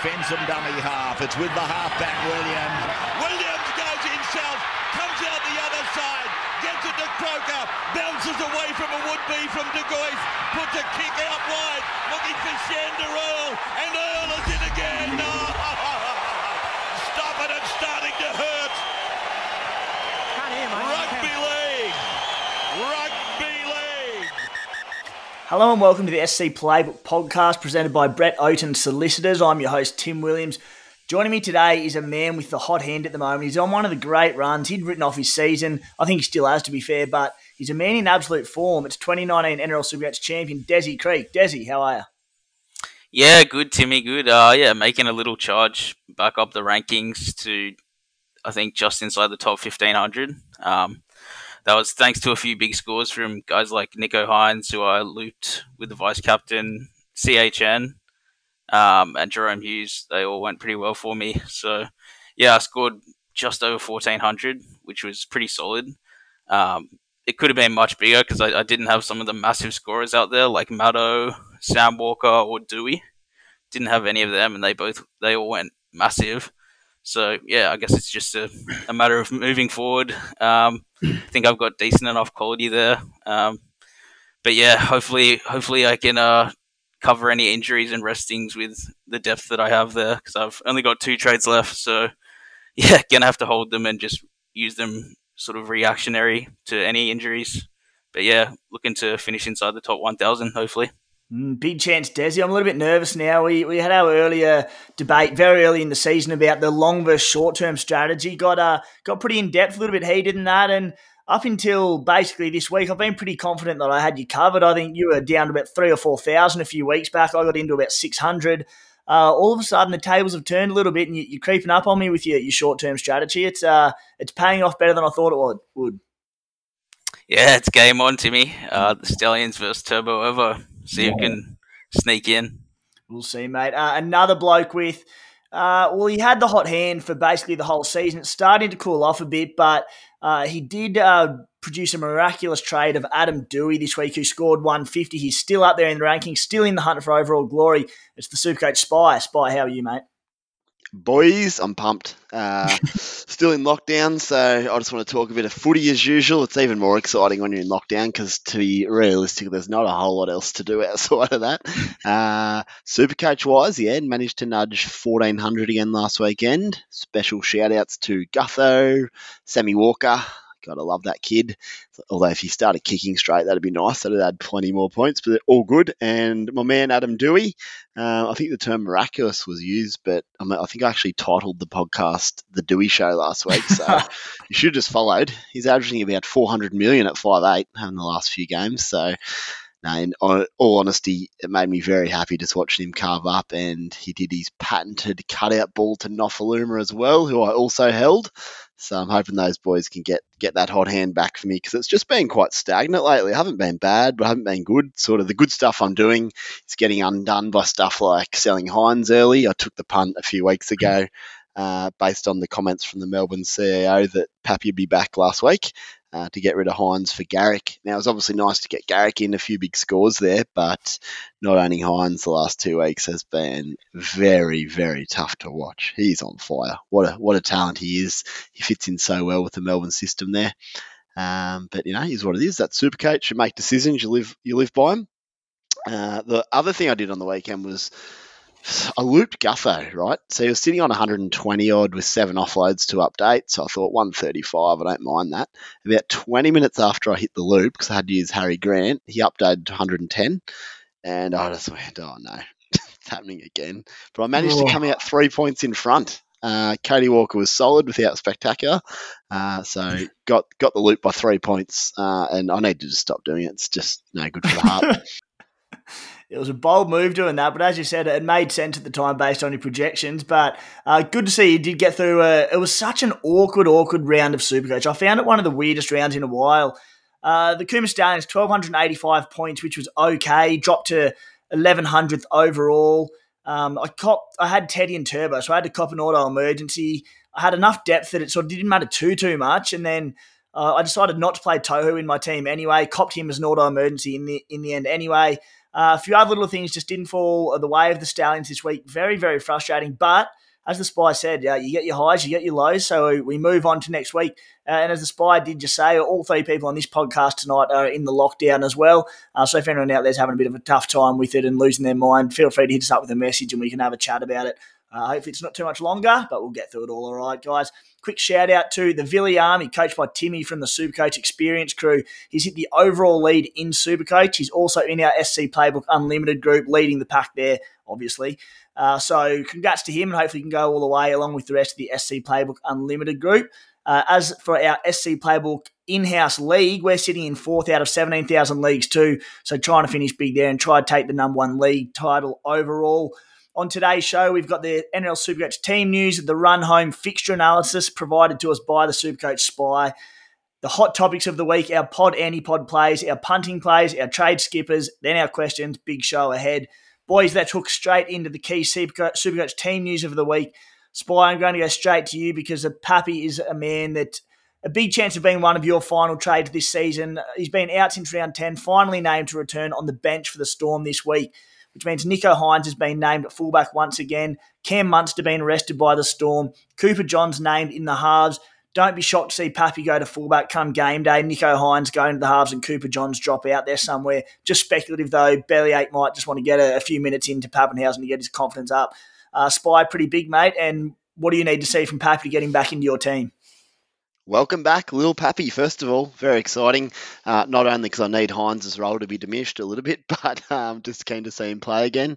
Fends them dummy half. It's with the halfback, Williams. Williams goes himself, comes out the other side, gets it to Croker, bounces away from a would-be from Doueihi, puts a kick out wide, looking for Shander Earl, and Earl is in again. Stop it, it's starting to hurt. Can't hear, mate. Rugby league. Rugby league. Hello and welcome to the SC Playbook podcast presented by Brett Oaten Solicitors. I'm your host, Tim Williams. Joining me today is a man with the hot hand at the moment. He's on one of the great runs. He'd written off his season. I think he still has, to be fair, but he's a man in absolute form. It's 2019 NRL Supercoach champion Desi Creek. Desi, how are you? Yeah, good, Timmy, good. Making a little charge back up the rankings to, I think, just inside the top 1,500. That was thanks to a few big scores from guys like Nicho Hynes, who I looped with the vice-captain, CHN, and Jerome Hughes. They all went pretty well for me. So, yeah, I scored just over 1,400, which was pretty solid. It could have been much bigger because I didn't have some of the massive scorers out there like Matto, Sam Walker or Dewey. Didn't have any of them and they all went massive. So, yeah, I guess it's just a matter of moving forward. I think I've got decent enough quality there. But, yeah, hopefully I can cover any injuries and restings with the depth that I have there because I've only got 2 trades left. So, yeah, going to have to hold them and just use them sort of reactionary to any injuries. But, yeah, looking to finish inside the top 1,000, hopefully. Big chance, Desi. I'm a little bit nervous now. We had our earlier debate very early in the season about the long versus short-term strategy. Got pretty in-depth, a little bit heated in that. And up until basically this week, I've been pretty confident that I had you covered. I think you were down to about 3,000 or 4,000 a few weeks back. I got into about 600. All of a sudden, the tables have turned a little bit and you're creeping up on me with your short-term strategy. It's paying off better than I thought it would. Yeah, it's game on, Timmy. The Stallions versus Turbo Evo. See who can sneak in. We'll see, mate. Another bloke with, he had the hot hand for basically the whole season. It's starting to cool off a bit, but he did produce a miraculous trade of Adam Doueihi this week, who scored 150. He's still up there in the rankings, still in the hunt for overall glory. It's the Supercoach Spy. Spy, how are you, mate? Boys, I'm pumped. Still in lockdown, so I just want to talk a bit of footy as usual. It's even more exciting when you're in lockdown because, to be realistic, there's not a whole lot else to do outside of that. Supercoach-wise, managed to nudge 1,400 again last weekend. Special shout-outs to Gutho, Sammy Walker. God, I love that kid. Although if he started kicking straight, that'd be nice. That'd add plenty more points, but all good. And my man, Adam Doueihi, I think the term miraculous was used, but I think I actually titled the podcast The Doueihi Show last week. So you should have just followed. He's averaging about 400 million at 5'8" in the last few games. So no, in all honesty, it made me very happy just watching him carve up. And he did his patented cutout ball to Nofaluma as well, who I also held. So I'm hoping those boys can get that hot hand back for me because it's just been quite stagnant lately. I haven't been bad, but I haven't been good. Sort of the good stuff I'm doing is getting undone by stuff like selling Hines early. I took the punt a few weeks ago based on the comments from the Melbourne CEO that Pappy would be back last week to get rid of Hines for Garrick. Now, it was obviously nice to get Garrick in a few big scores there, but not owning Hines the last 2 weeks has been very, very tough to watch. He's on fire. What a talent he is. He fits in so well with the Melbourne system there. But, here's what it is. That's Supercoach. You make decisions. You live by them. The other thing I did on the weekend was I looped Gutho, right? So he was sitting on 120-odd with 7 offloads to update, so I thought 135, I don't mind that. About 20 minutes after I hit the loop, because I had to use Harry Grant, he updated to 110, and I just went, oh no, it's happening again. But I managed to come out 3 points in front. Cody Walker was solid without spectacular, so got the loop by 3 points, and I need to just stop doing it. It's just no good for the heart. It was a bold move doing that, but as you said, it made sense at the time based on your projections. But good to see you did get through. It was such an awkward round of Supercoach. I found it one of the weirdest rounds in a while. The Cooma Stallions, 1,285 points, which was okay, dropped to 1,100th overall. I had Teddy and Turbo, so I had to cop an auto emergency. I had enough depth that it sort of didn't matter too much, and then I decided not to play Tohu in my team anyway, copped him as an auto emergency in the end anyway. A few other little things just didn't fall the way of the Stallions this week. Very, very frustrating. But as the Spy said, you get your highs, you get your lows. So we move on to next week. And as the Spy did just say, all three people on this podcast tonight are in the lockdown as well. So if anyone out there is having a bit of a tough time with it and losing their mind, feel free to hit us up with a message and we can have a chat about it. Hopefully it's not too much longer, but we'll get through it all right, guys. Quick shout-out to the Villy Army, coached by Timmy from the Supercoach Experience crew. He's hit the overall lead in Supercoach. He's also in our SC Playbook Unlimited group, leading the pack there, obviously. So congrats to him, and hopefully he can go all the way along with the rest of the SC Playbook Unlimited group. As for our SC Playbook in-house league, we're sitting in fourth out of 17,000 leagues too, so trying to finish big there and try to take the number one league title overall. On today's show, we've got the NRL Supercoach team news, the run-home fixture analysis provided to us by the Supercoach Spy, the hot topics of the week, our pod anti-pod plays, our punting plays, our trade skippers, then our questions. Big show ahead. Boys, let's hook straight into the key Supercoach team news of the week. Spy, I'm going to go straight to you because Pappy is a man that a big chance of being one of your final trades this season. He's been out since round 10, finally named to return on the bench for the Storm this week, which means Nicho Hynes has been named at fullback once again. Cam Munster been arrested by the Storm. Cooper John's named in the halves. Don't be shocked to see Pappy go to fullback come game day. Nicho Hynes going to the halves and Cooper John's drop out there somewhere. Just speculative though. Bellyache might just want to get a few minutes into Pappenhausen to get his confidence up. Spy, pretty big, mate. And what do you need to see from Pappy to get him back into your team? Welcome back, Lil Pappy, first of all. Very exciting, not only because I need Hines' role to be diminished a little bit, but just keen to see him play again.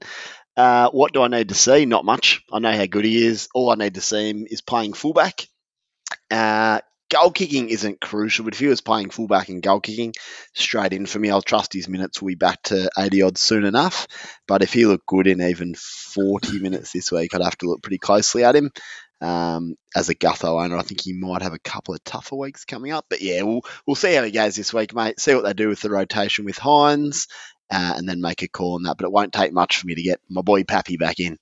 What do I need to see? Not much. I know how good he is. All I need to see him is playing fullback. Goal kicking isn't crucial, but if he was playing fullback and goal kicking, straight in for me. I'll trust his minutes will be back to 80-odd soon enough. But if he looked good in even 40 minutes this week, I'd have to look pretty closely at him. As a Gutho owner, I think he might have a couple of tougher weeks coming up. But yeah, we'll see how he goes this week, mate. See what they do with the rotation with Hines, and then make a call on that. But it won't take much for me to get my boy Pappy back in.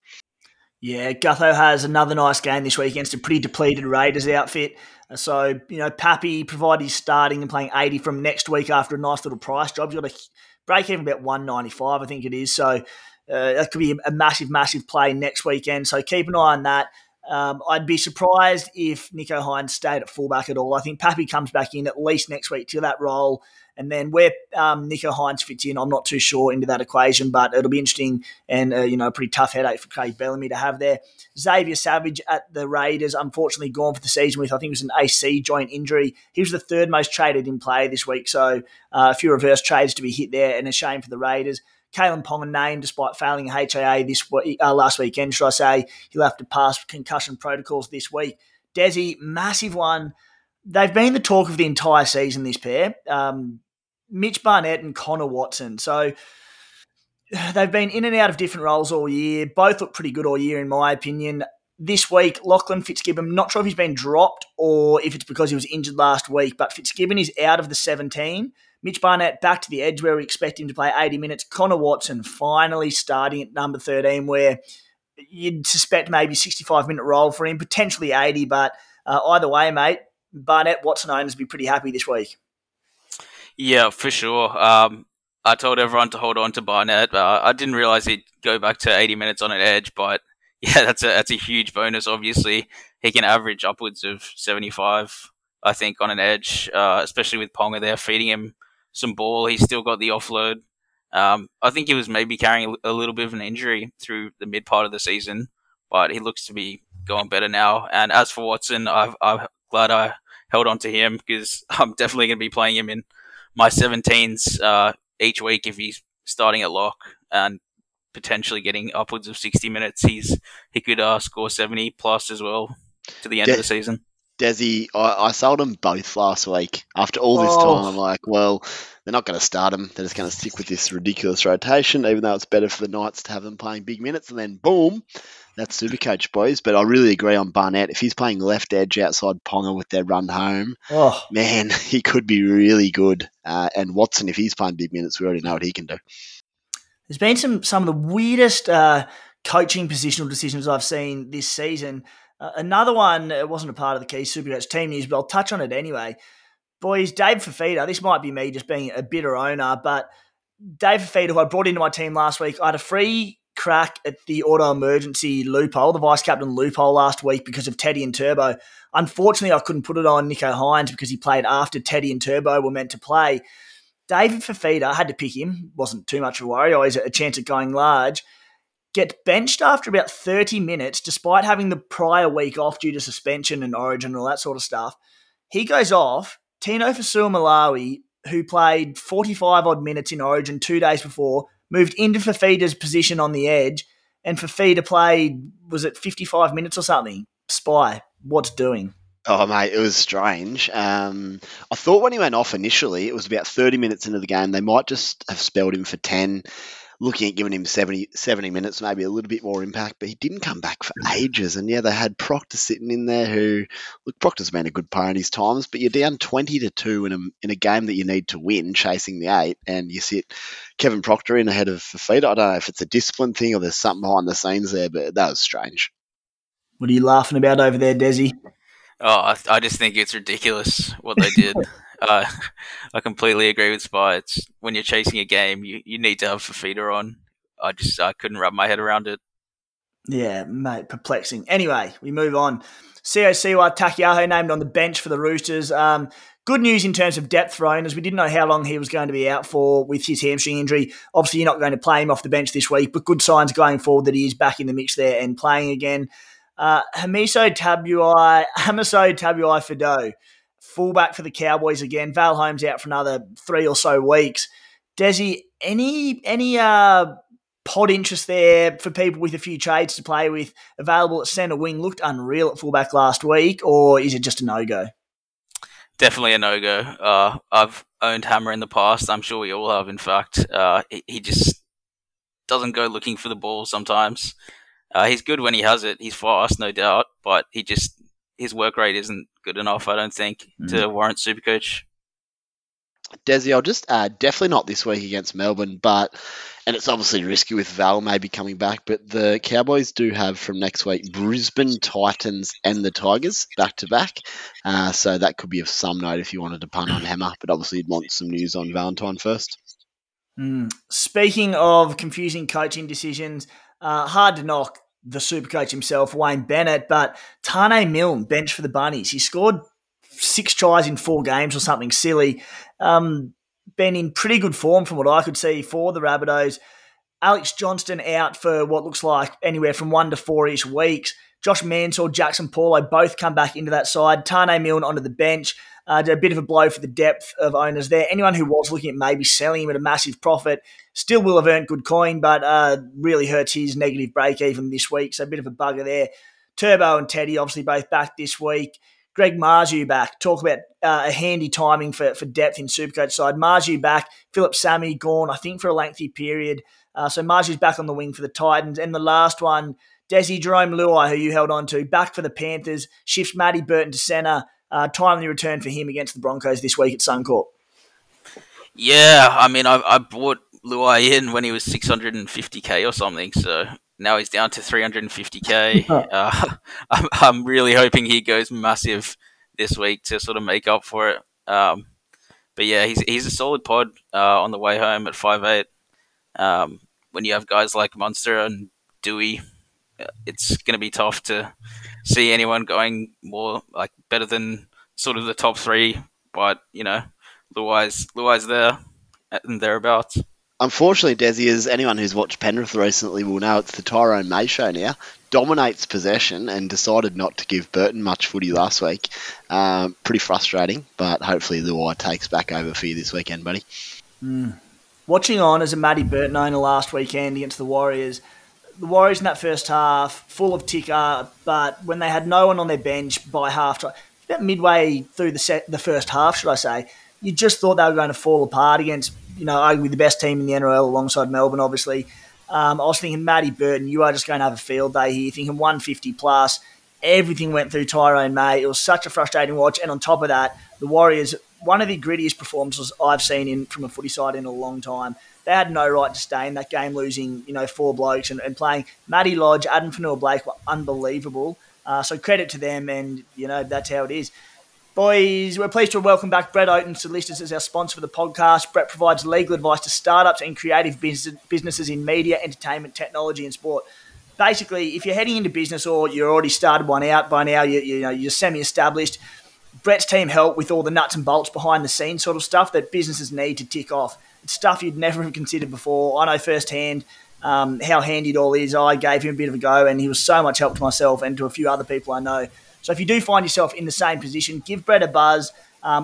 Yeah, Gutho has another nice game this week against a pretty depleted Raiders outfit. So, you know, Pappy provided he's starting and playing 80 from next week after a nice little price job. You've got a break even about 195, I think it is. So that could be a massive, massive play next weekend. So keep an eye on that. I'd be surprised if Nicho Hynes stayed at fullback at all. I think Pappy comes back in at least next week to that role. And then where Nicho Hynes fits in, I'm not too sure into that equation, but it'll be interesting and, a pretty tough headache for Craig Bellamy to have there. Xavier Savage at the Raiders, unfortunately gone for the season with, I think it was an AC joint injury. He was the third most traded in play this week, so a few reverse trades to be hit there and a shame for the Raiders. Kalen Ponga named despite failing a HIA last weekend, should I say. He'll have to pass concussion protocols this week. Desi, massive one. They've been the talk of the entire season, this pair. Mitch Barnett and Connor Watson. So they've been in and out of different roles all year. Both look pretty good all year, in my opinion. This week, Lachlan Fitzgibbon, not sure if he's been dropped or if it's because he was injured last week, but Fitzgibbon is out of the 17. Mitch Barnett back to the edge where we expect him to play 80 minutes. Connor Watson finally starting at number 13 where you'd suspect maybe 65-minute role for him, potentially 80. But either way, mate, Barnett, Watson owners be pretty happy this week. Yeah, for sure. I told everyone to hold on to Barnett. I didn't realise he'd go back to 80 minutes on an edge, but yeah, that's a huge bonus, obviously. He can average upwards of 75, I think, on an edge, especially with Ponga there feeding him some ball. He's still got the offload. I think he was maybe carrying a little bit of an injury through the mid part of the season, but he looks to be going better now. And as for Watson, I'm glad I held on to him because I'm definitely going to be playing him in my 17s each week if he's starting at lock and potentially getting upwards of 60 minutes. He could score 70 plus as well to the end of the season. Desi, I sold them both last week. After all this time, I'm like, well, they're not going to start them. They're just going to stick with this ridiculous rotation, even though it's better for the Knights to have them playing big minutes. And then, boom, that's Supercoach, boys. But I really agree on Barnett. If he's playing left edge outside Ponga with their run home, man, he could be really good. And Watson, if he's playing big minutes, we already know what he can do. There's been some of the weirdest coaching positional decisions I've seen this season. Another one, it wasn't a part of the key Supercoach team news, but I'll touch on it anyway. Boys, Dave Fifita, this might be me just being a bitter owner, but Dave Fifita, who I brought into my team last week, I had a free crack at the auto-emergency loophole, the vice-captain loophole last week because of Teddy and Turbo. Unfortunately, I couldn't put it on Nicho Hynes because he played after Teddy and Turbo were meant to play. David Fifita, I had to pick him, wasn't too much of a worry, always a chance at going large, get benched after about 30 minutes despite having the prior week off due to suspension and origin and all that sort of stuff. He goes off. Tino Fasua-Malawi, who played 45-odd minutes in origin 2 days before, moved into Fifita's position on the edge, and Fifita played, was it 55 minutes or something? Spy, what's doing? Oh, mate, it was strange. I thought when he went off initially, it was about 30 minutes into the game. They might just have spelled him for 10, looking at giving him 70 minutes, maybe a little bit more impact, but he didn't come back for ages. And, yeah, they had Proctor sitting in there who – look, Proctor's been a good player in his times, but you're down 20-2 in a game that you need to win, chasing the 8, and you sit Kevin Proctor in ahead of Fifita. I don't know if it's a discipline thing or there's something behind the scenes there, but that was strange. What are you laughing about over there, Desi? Oh, I just think it's ridiculous what they did. I completely agree with Spy. It's, when you're chasing a game, you need to have Fifita on. I couldn't wrap my head around it. Yeah, mate, perplexing. Anyway, we move on. Siwa Takiaho named on the bench for the Roosters. Good news in terms of depth thrown, as we didn't know how long he was going to be out for with his hamstring injury. Obviously, you're not going to play him off the bench this week, but good signs going forward that he is back in the mix there and playing again. Hamiso Tabuai Fido, fullback for the Cowboys again. Val Holmes out for another 3 or so weeks. Desi, any pod interest there for people with a few trades to play with available at centre wing? Looked unreal at fullback last week, or is it just a no-go? Definitely a no-go. I've owned Hammer in the past. I'm sure we all have, in fact. He just doesn't go looking for the ball sometimes. He's good when he has it. He's fast, no doubt, but his work rate isn't good enough, I don't think, to warrant Supercoach. Desi, I'll just add, definitely not this week against Melbourne, and it's obviously risky with Val maybe coming back, but the Cowboys do have from next week Brisbane, Titans and the Tigers back-to-back, so that could be of some note if you wanted to punt on Hammer, but obviously you'd want some news on Valentine first. Speaking of confusing coaching decisions, hard to knock the Supercoach himself, Wayne Bennett, but Tane Milne, bench for the Bunnies. He scored 6 tries in 4 games or something silly. Been in pretty good form from what I could see for the Rabbitohs. Alex Johnston out for what looks like anywhere from 1 to 4-ish weeks. Josh Mansell, Jackson Paulo both come back into that side. Tane Milne onto the bench. Did a bit of a blow for the depth of owners there. Anyone who was looking at maybe selling him at a massive profit still will have earned good coin, but really hurts his negative break even this week. So a bit of a bugger there. Turbo and Teddy obviously both back this week. Greg Marzu back. Talk about a handy timing for depth in Supercoach side. Marzu back. Philip Sammy gone, I think, for a lengthy period. So Marzu's back on the wing for the Titans. And the last one, Desi, Jerome Luai, who you held on to, back for the Panthers. Shifts Matty Burton to centre. Timely return for him against the Broncos this week at Suncorp. Yeah, I mean, I bought Luai in when he was 650k or something, so now he's down to 350k. I'm really hoping he goes massive this week to sort of make up for it. But yeah, he's a solid pod on the way home at 5'8". When you have guys like Munster and Dewey, it's going to be tough to see anyone going more like better than sort of the top 3, but you know, Luai's there and thereabouts. Unfortunately, Desi, as anyone who's watched Penrith recently will know, it's the Tyrone May show now. Dominates possession and decided not to give Burton much footy last week. Pretty frustrating, but hopefully Luai takes back over for you this weekend, buddy. Watching on as a Matty Burton owner last weekend against the Warriors. The Warriors in that first half, full of ticker, but when they had no one on their bench by half-time, about midway through the first half, should I say, you just thought they were going to fall apart against, you know, arguably the best team in the NRL alongside Melbourne, obviously. I was thinking, Matty Burton, you are just going to have a field day here, thinking 150+. Everything went through Tyrone May. It was such a frustrating watch, and on top of that, the Warriors, one of the grittiest performances I've seen from a footy side in a long time. They had no right to stay in that game, losing, you know, 4 blokes and playing. Matty Lodge, Adam Fanua Blake were unbelievable. So credit to them, and, you know, that's how it is. Boys, we're pleased to welcome back Brett Oaten to list us as our sponsor for the podcast. Brett provides legal advice to startups and creative businesses in media, entertainment, technology and sport. Basically, if you're heading into business or you're already started one out by now, you're semi-established, Brett's team help with all the nuts and bolts behind the scenes sort of stuff that businesses need to tick off. It's stuff you'd never have considered before. I know firsthand how handy it all is. I gave him a bit of a go and he was so much help to myself and to a few other people I know. So if you do find yourself in the same position, give Brett a buzz,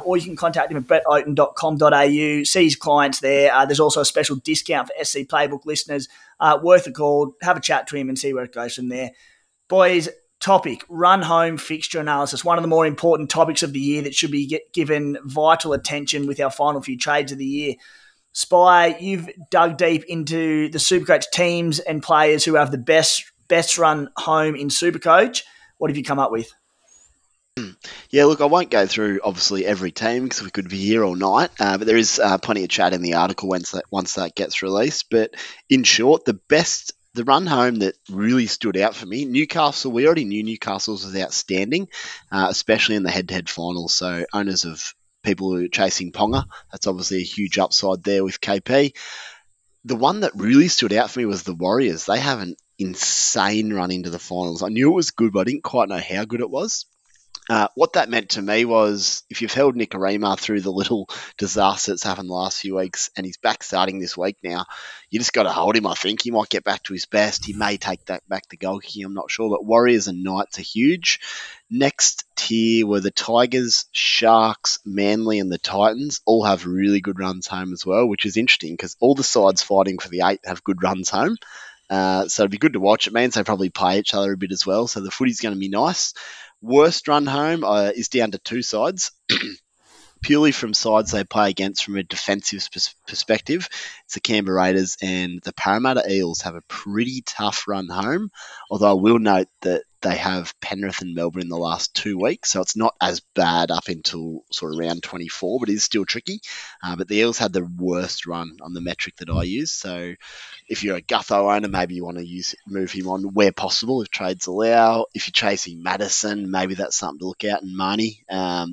or you can contact him at brettoaten.com.au, see his clients there. There's also a special discount for SC Playbook listeners. Worth a call. Have a chat to him and see where it goes from there. Boys, topic, run home fixture analysis. One of the more important topics of the year that should be given vital attention with our final few trades of the year. Spy, you've dug deep into the Supercoach teams and players who have the best run home in Supercoach. What have you come up with? Yeah, look, I won't go through, obviously, every team because we could be here all night, but there is plenty of chat in the article once that gets released. But in short, the run home that really stood out for me, Newcastle, we already knew Newcastle's was outstanding, especially in the head-to-head finals. So owners of people who are chasing Ponga, that's obviously a huge upside there with KP. The one that really stood out for me was the Warriors. They have an insane run into the finals. I knew it was good, but I didn't quite know how good it was. What that meant to me was if you've held Nicarima through the little disaster that's happened the last few weeks and he's back starting this week now, you just got to hold him, I think. He might get back to his best. He may take that back to goal kicking, I'm not sure. But Warriors and Knights are huge. Next tier were the Tigers, Sharks, Manly and the Titans. All have really good runs home as well, which is interesting because all the sides fighting for the 8 have good runs home. So it'd be good to watch. It means they probably play each other a bit as well. So the footy's going to be nice. Worst run home is down to two sides, purely from sides they play against from a defensive perspective. It's the Canberra Raiders and the Parramatta Eels have a pretty tough run home, although I will note that they have Penrith and Melbourne in the last 2 weeks, so it's not as bad up until sort of round 24, but it is still tricky. But the Eels had the worst run on the metric that I use, so if you're a Gutho owner, maybe you want to move him on where possible if trades allow. If you're chasing Madison, maybe that's something to look out. And Marnie,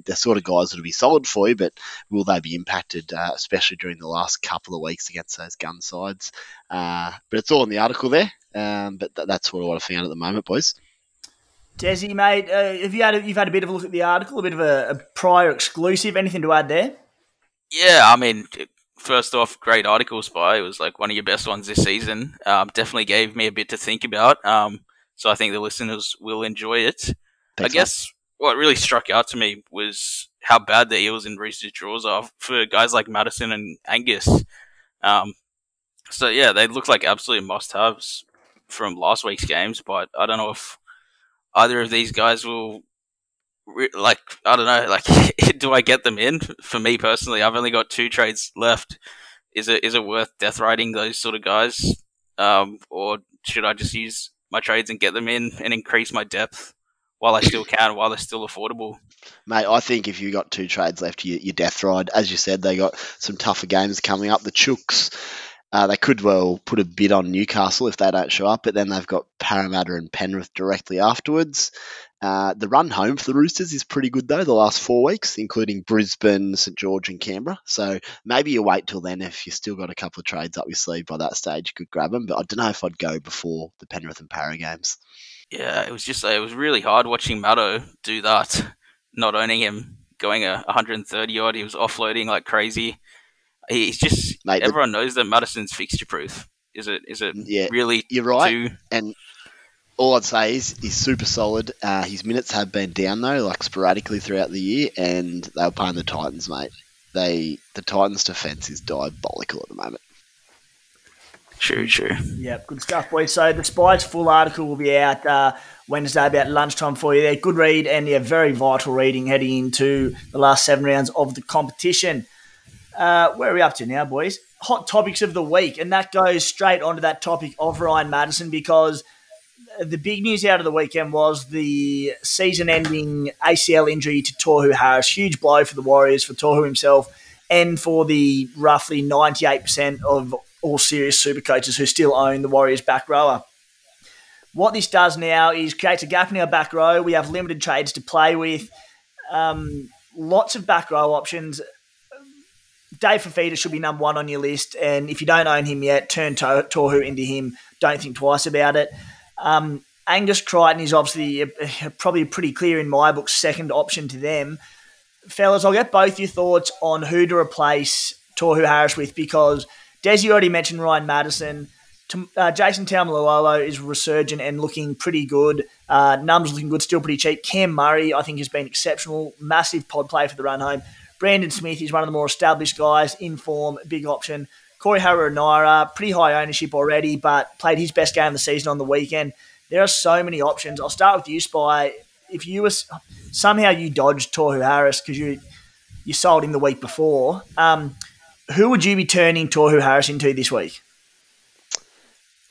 they're sort of guys that will be solid for you, but will they be impacted, especially during the last couple of weeks against those gun sides? But it's all in the article there, but that's sort of what I found at the moment, boys. Desi, mate, you've had a bit of a look at the article, a bit of a prior exclusive. Anything to add there? Yeah, I mean, first off, great article, Spy. It was like one of your best ones this season. Definitely gave me a bit to think about. So I think the listeners will enjoy it. Thanks, I guess, what really struck out to me was how bad the Eels and Roosters draws are for guys like Madison and Angus. So, yeah, they look like absolute must-haves from last week's games, but I don't know if either of these guys will, like, I don't know, like, do I get them in? For me personally, I've only got 2 trades left. Is it worth death riding those sort of guys? Or should I just use my trades and get them in and increase my depth while I still can, while they're still affordable? Mate, I think if you got 2 trades left, you death ride. As you said, they got some tougher games coming up. The Chooks. They could well put a bid on Newcastle if they don't show up, but then they've got Parramatta and Penrith directly afterwards. The run home for the Roosters is pretty good, though, the last 4 weeks, including Brisbane, St George and Canberra. So maybe you wait till then. If you've still got a couple of trades up your sleeve by that stage, you could grab them. But I don't know if I'd go before the Penrith and Parra games. Yeah, it was really hard watching Matto do that, not owning him, going 130-odd. He was offloading like crazy. He's just, mate, everyone knows that Madison's fixture proof. Is it yeah, really? You're right. And all I'd say is he's super solid. His minutes have been down though, like sporadically throughout the year, and they were playing the Titans, mate. The Titans' defense is diabolical at the moment. True. Yep, good stuff, boys. So the Spy's full article will be out Wednesday about lunchtime for you there. Good read and very vital reading heading into the last 7 rounds of the competition. Where are we up to now, boys? Hot topics of the week, and that goes straight onto that topic of Ryan Madison, because the big news out of the weekend was the season-ending ACL injury to Tohu Harris. Huge blow for the Warriors, for Tohu himself, and for the roughly 98% of all serious super coaches who still own the Warriors' back rower. What this does now is creates a gap in our back row. We have limited trades to play with. Lots of back row options. Dave Fifita should be number one on your list, and if you don't own him yet, turn Tohu into him. Don't think twice about it. Angus Crichton is obviously probably pretty clear in my book, second option to them. Fellas, I'll get both your thoughts on who to replace Tohu Harris with, because Desi already mentioned Ryan Madison. Jason Taumalolo is resurgent and looking pretty good. Numbs looking good, still pretty cheap. Cam Murray, I think, has been exceptional. Massive pod play for the run home. Brandon Smith is one of the more established guys, in form, big option. Corey Haraunaira, pretty high ownership already, but played his best game of the season on the weekend. There are so many options. I'll start with you, Spy. If you were somehow you dodged Tohu Harris because you sold him the week before, who would you be turning Tohu Harris into this week?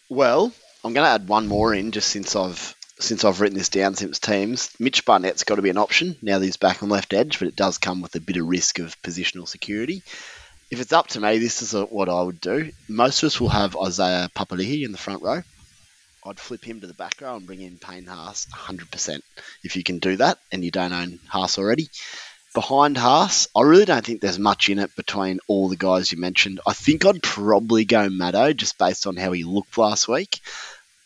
Well, I'm going to add one more in, just since I've written this down, since teams. Mitch Barnett's got to be an option now that he's back on left edge, but it does come with a bit of risk of positional security. If it's up to me, this is what I would do. Most of us will have Isaiah Papali'i in the front row. I'd flip him to the back row and bring in Payne Haas 100% if you can do that and you don't own Haas already. Behind Haas, I really don't think there's much in it between all the guys you mentioned. I think I'd probably go Matto just based on how he looked last week,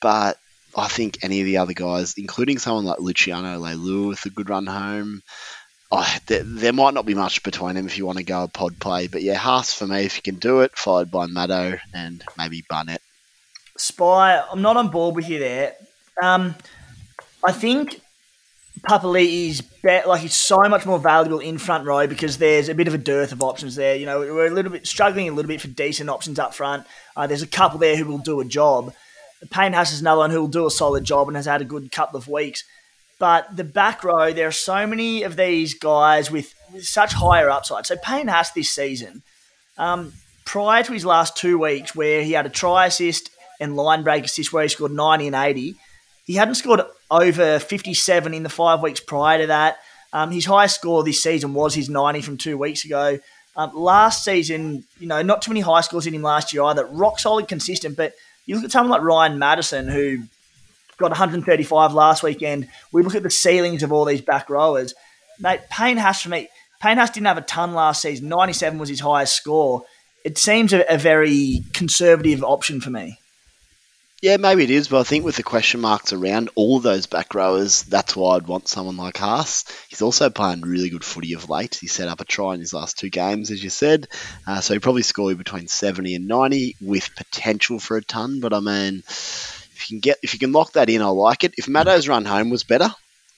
but I think any of the other guys, including someone like Luciano Leleu with a good run home, there might not be much between them if you want to go a pod play. But yeah, Haas for me if you can do it, followed by Matto and maybe Barnett. Spy, I'm not on board with you there. I think Papali'i's he's so much more valuable in front row because there's a bit of a dearth of options there. You know, we're struggling a little bit for decent options up front. There's a couple there who will do a job. Payne Haas is another one who will do a solid job and has had a good couple of weeks. But the back row, there are so many of these guys with such higher upside. So Payne Haas this season, prior to his last 2 weeks where he had a try assist and line break assist where he scored 90 and 80, he hadn't scored over 57 in the 5 weeks prior to that. His highest score this season was his 90 from 2 weeks ago. Last season, you know, not too many high scores in him last year either. Rock solid, consistent, but you look at someone like Ryan Madison, who got 135 last weekend. We look at the ceilings of all these back rowers. Mate, Payne Haas for me. Payne Haas didn't have a ton last season. 97 was his highest score. It seems a very conservative option for me. Yeah, maybe it is, but I think with the question marks around all those back rowers, that's why I'd want someone like Haas. He's also playing really good footy of late. He set up a try in his last two games, as you said. So he probably scored between 70 and 90 with potential for a ton. But I mean, if you can lock that in, I like it. If Matto's run home was better,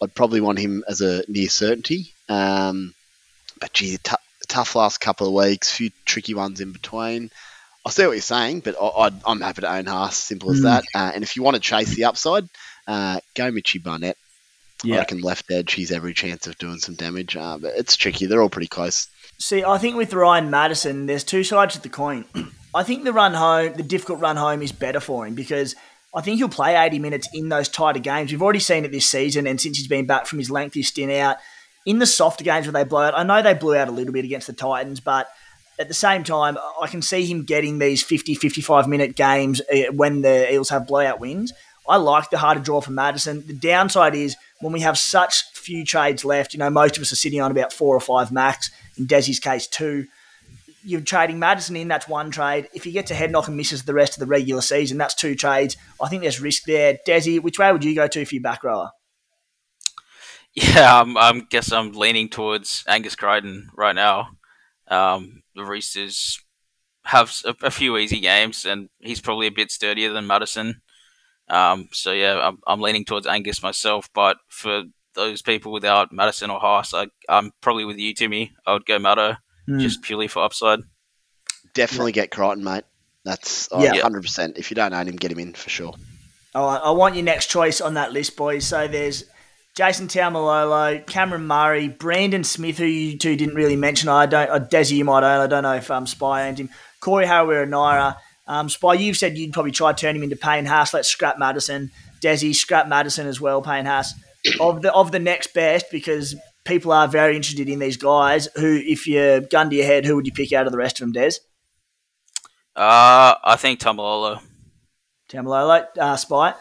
I'd probably want him as a near certainty. But gee, tough last couple of weeks, few tricky ones in between. I see what you're saying, but I'm happy to own Haas, simple as that. And if you want to chase the upside, go Mitchie Barnett. Yeah. I reckon left edge, he's every chance of doing some damage. But it's tricky. They're all pretty close. See, I think with Ryan Madison, there's two sides to the coin. I think the difficult run home is better for him because I think he'll play 80 minutes in those tighter games. We've already seen it this season, and since he's been back from his lengthy stint out, in the softer games where they blow out, I know they blew out a little bit against the Titans, but at the same time, I can see him getting these 50, 55-minute games when the Eels have blowout wins. I like the harder draw for Madison. The downside is when we have such few trades left, you know, most of us are sitting on about 4 or 5 max. In Desi's case, 2. You're trading Madison in, that's 1 trade. If he gets a head knock and misses the rest of the regular season, that's 2 trades. I think there's risk there. Desi, which way would you go to for your back rower? Yeah, I guess I'm leaning towards Angus Crichton right now. The Roosters have a few easy games, and he's probably a bit sturdier than Madison. So, yeah, I'm leaning towards Angus myself. But for those people without Madison or Haas, I'm probably with you, Timmy. I would go Matto just purely for upside. Definitely get Crichton, mate. That's 100%. If you don't own him, get him in for sure. All right, I want your next choice on that list, boys. So there's Jason Taumalolo, Cameron Murray, Brandon Smith, who you two didn't really mention. Desi, you might own. I don't know if Spy owns him. Corey Haraunaira. Spy, you've said you'd probably try to turn him into Payne Haas. Let's scrap Madison. Desi, scrap Madison as well, Payne Haas. Of the next best, because people are very interested in these guys. Who, if you gun to your head, who would you pick out of the rest of them, Des? I think Taumalolo. Spy?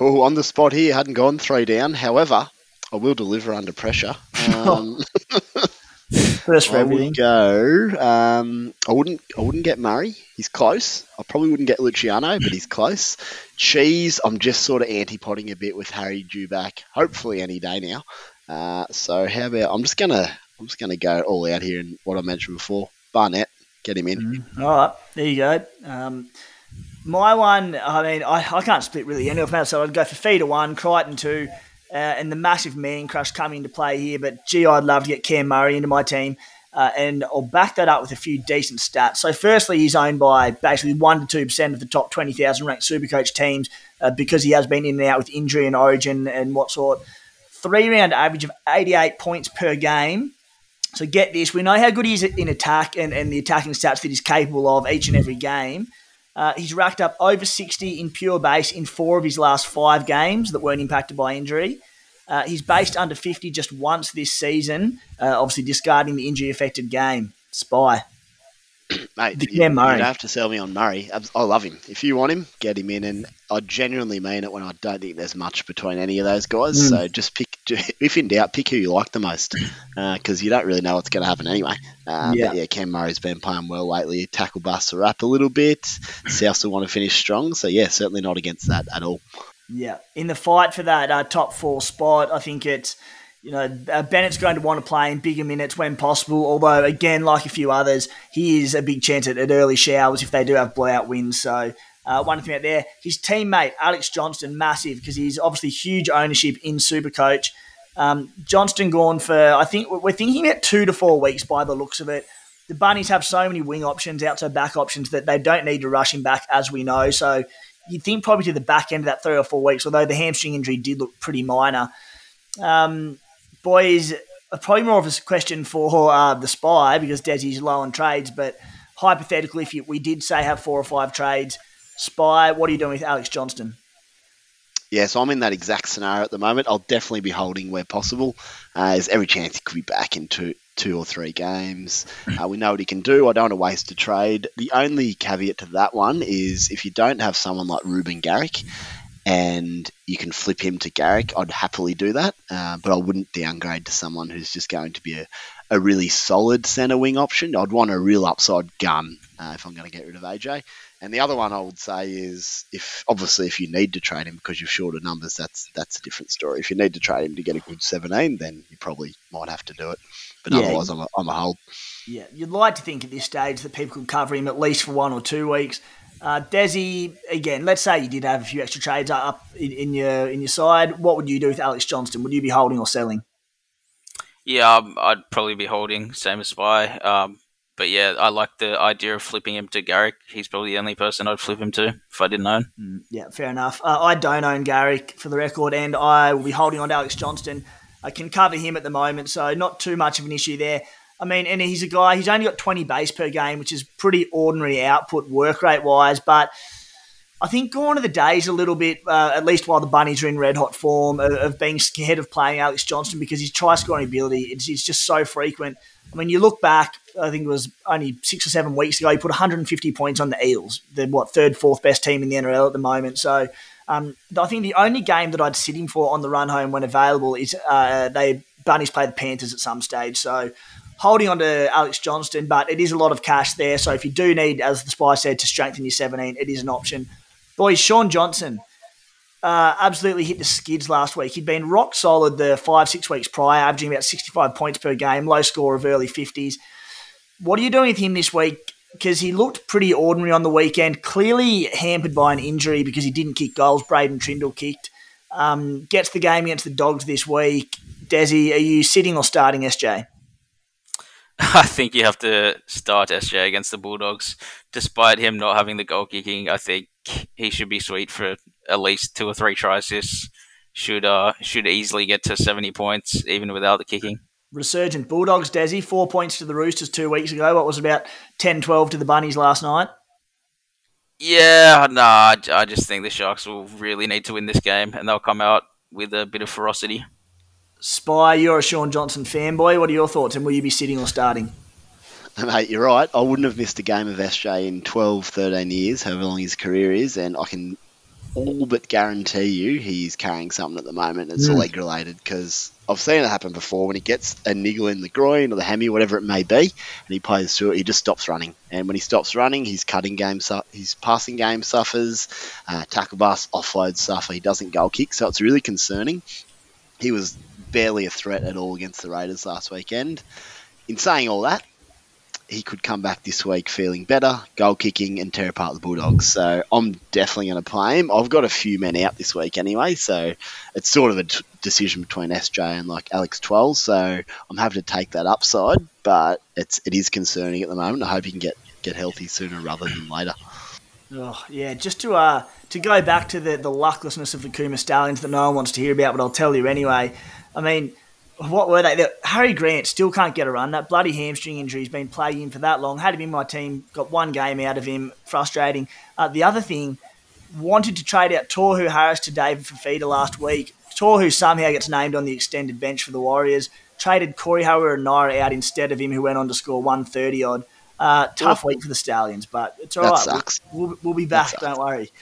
Oh, on the spot here, hadn't gone 3 down. However, I will deliver under pressure. First for everything. I wouldn't get Murray. He's close. I probably wouldn't get Luciano, but he's close. Cheese, I'm just sort of anti-potting a bit with Harry Dewback. Hopefully any day now. So how about I'm just gonna go all out here in what I mentioned before. Barnett, get him in. Mm-hmm. All right, there you go. My one, I mean, I can't split really any of them out, so I'd go for Fifita 1, Crichton 2, and the massive man crush coming into play here. But gee, I'd love to get Cam Murray into my team, and I'll back that up with a few decent stats. So firstly, he's owned by basically 1% to 2% of the top 20,000 ranked Supercoach teams because he has been in and out with injury and origin and what sort. 3-round average of 88 points per game. So get this, we know how good he is in attack and the attacking stats that he's capable of each and every game. He's racked up over 60 in pure base in 4 of his last 5 games that weren't impacted by injury. He's based under 50 just once this season, obviously discarding the injury-affected game. Spy. Mate, you don't have to sell me on Murray. I love him. If you want him, get him in. And I genuinely mean it when I don't think there's much between any of those guys. Mm. So just pick, if in doubt, pick who you like the most because you don't really know what's going to happen anyway. But yeah, Cam Murray's been playing well lately. Tackle busts are up a little bit. Souths will want to finish strong. So yeah, certainly not against that at all. Yeah. In the fight for that top 4 spot, I think it's, you know, Bennett's going to want to play in bigger minutes when possible, although, again, like a few others, he is a big chance at early showers if they do have blowout wins. So one thing out there, his teammate, Alex Johnston, massive because he's obviously huge ownership in Supercoach. Johnston gone for, I think, we're thinking at 2 to 4 weeks by the looks of it. The Bunnies have so many wing options, outside back options, that they don't need to rush him back, as we know. So you'd think probably to the back end of that 3 or 4 weeks, although the hamstring injury did look pretty minor. Boys, probably more of a question for the Spy because Desi's low on trades, but hypothetically, if we did say have 4 or 5 trades, Spy, what are you doing with Alex Johnston? Yeah, so I'm in that exact scenario at the moment. I'll definitely be holding where possible. There's every chance he could be back in two or three games. We know what he can do. I don't want to waste a trade. The only caveat to that one is if you don't have someone like Ruben Garrick, and you can flip him to Garrick, I'd happily do that, but I wouldn't downgrade to someone who's just going to be a really solid centre wing option. I'd want a real upside gun if I'm going to get rid of AJ. And the other one I would say is, if you need to trade him because you're short of numbers, that's a different story. If you need to trade him to get a good 17, then you probably might have to do it. But otherwise, I'm a hold. Yeah, you'd like to think at this stage that people could cover him at least for 1 or 2 weeks. Desi, again, let's say you did have a few extra trades up in your side. What would you do with Alex Johnston? Would you be holding or selling? Yeah, I'd probably be holding, same as Spy. But yeah, I like the idea of flipping him to Garrick. He's probably the only person I'd flip him to if I didn't own. Yeah, fair enough. I don't own Garrick for the record, and I will be holding on to Alex Johnston. I can cover him at the moment, so not too much of an issue there. I mean, and he's a guy, he's only got 20 base per game, which is pretty ordinary output work rate-wise, but I think gone are the days a little bit, at least while the Bunnies are in red-hot form, of being scared of playing Alex Johnston because his try-scoring ability is just so frequent. I mean, you look back, I think it was only 6 or 7 weeks ago, he put 150 points on the Eels, the third, fourth best team in the NRL at the moment. So I think the only game that I'd sit him for on the run home when available is Bunnies play the Panthers at some stage, so holding on to Alex Johnston, but it is a lot of cash there. So if you do need, as the Spy said, to strengthen your 17, it is an option. Boys, Sean Johnson absolutely hit the skids last week. He'd been rock solid the 5-6 weeks prior, averaging about 65 points per game, low score of early 50s. What are you doing with him this week? Because he looked pretty ordinary on the weekend, clearly hampered by an injury because he didn't kick goals. Braden Trindle kicked. Gets the game against the Dogs this week. Desi, are you sitting or starting SJ? I think you have to start SJ against the Bulldogs. Despite him not having the goal kicking, I think he should be sweet for at least 2 or 3 tries. This should easily get to 70 points, even without the kicking. Resurgent Bulldogs, Desi. 4 points to the Roosters 2 weeks ago. What was about 10-12 to the Bunnies last night? Yeah, nah, I just think the Sharks will really need to win this game, and they'll come out with a bit of ferocity. Spy, you're a Sean Johnson fanboy. What are your thoughts, and will you be sitting or starting? Mate, you're right. I wouldn't have missed a game of SJ in 12, 13 years, however long his career is, and I can all but guarantee you he's carrying something at the moment that's leg related, because I've seen it happen before. When he gets a niggle in the groin or the hammy, whatever it may be, and he plays through it, he just stops running. And when he stops running, his cutting game, his passing game suffers, tackle bust, offloads suffer. He doesn't goal kick, so it's really concerning. He was barely a threat at all against the Raiders last weekend. In saying all that, he could come back this week feeling better, goal-kicking, and tear apart the Bulldogs. So I'm definitely going to play him. I've got a few men out this week anyway, so it's sort of a decision between SJ and like Alex Twell. So I'm happy to take that upside, but it is concerning at the moment. I hope he can get healthy sooner rather than later. Oh, yeah, just to go back to the lucklessness of the Cooma Stallions that no one wants to hear about, but I'll tell you anyway. I mean, what were they? Harry Grant still can't get a run. That bloody hamstring injury has been plaguing him for that long. Had him in my team, got one game out of him. Frustrating. The other thing, wanted to trade out Toru Harris to Dave Fifita last week. Toru somehow gets named on the extended bench for the Warriors. Traded Corey Hauer and Naira out instead of him, who went on to score 130-odd. Tough week for the Stallions, but it's all right. Sucks. We'll be back, don't worry.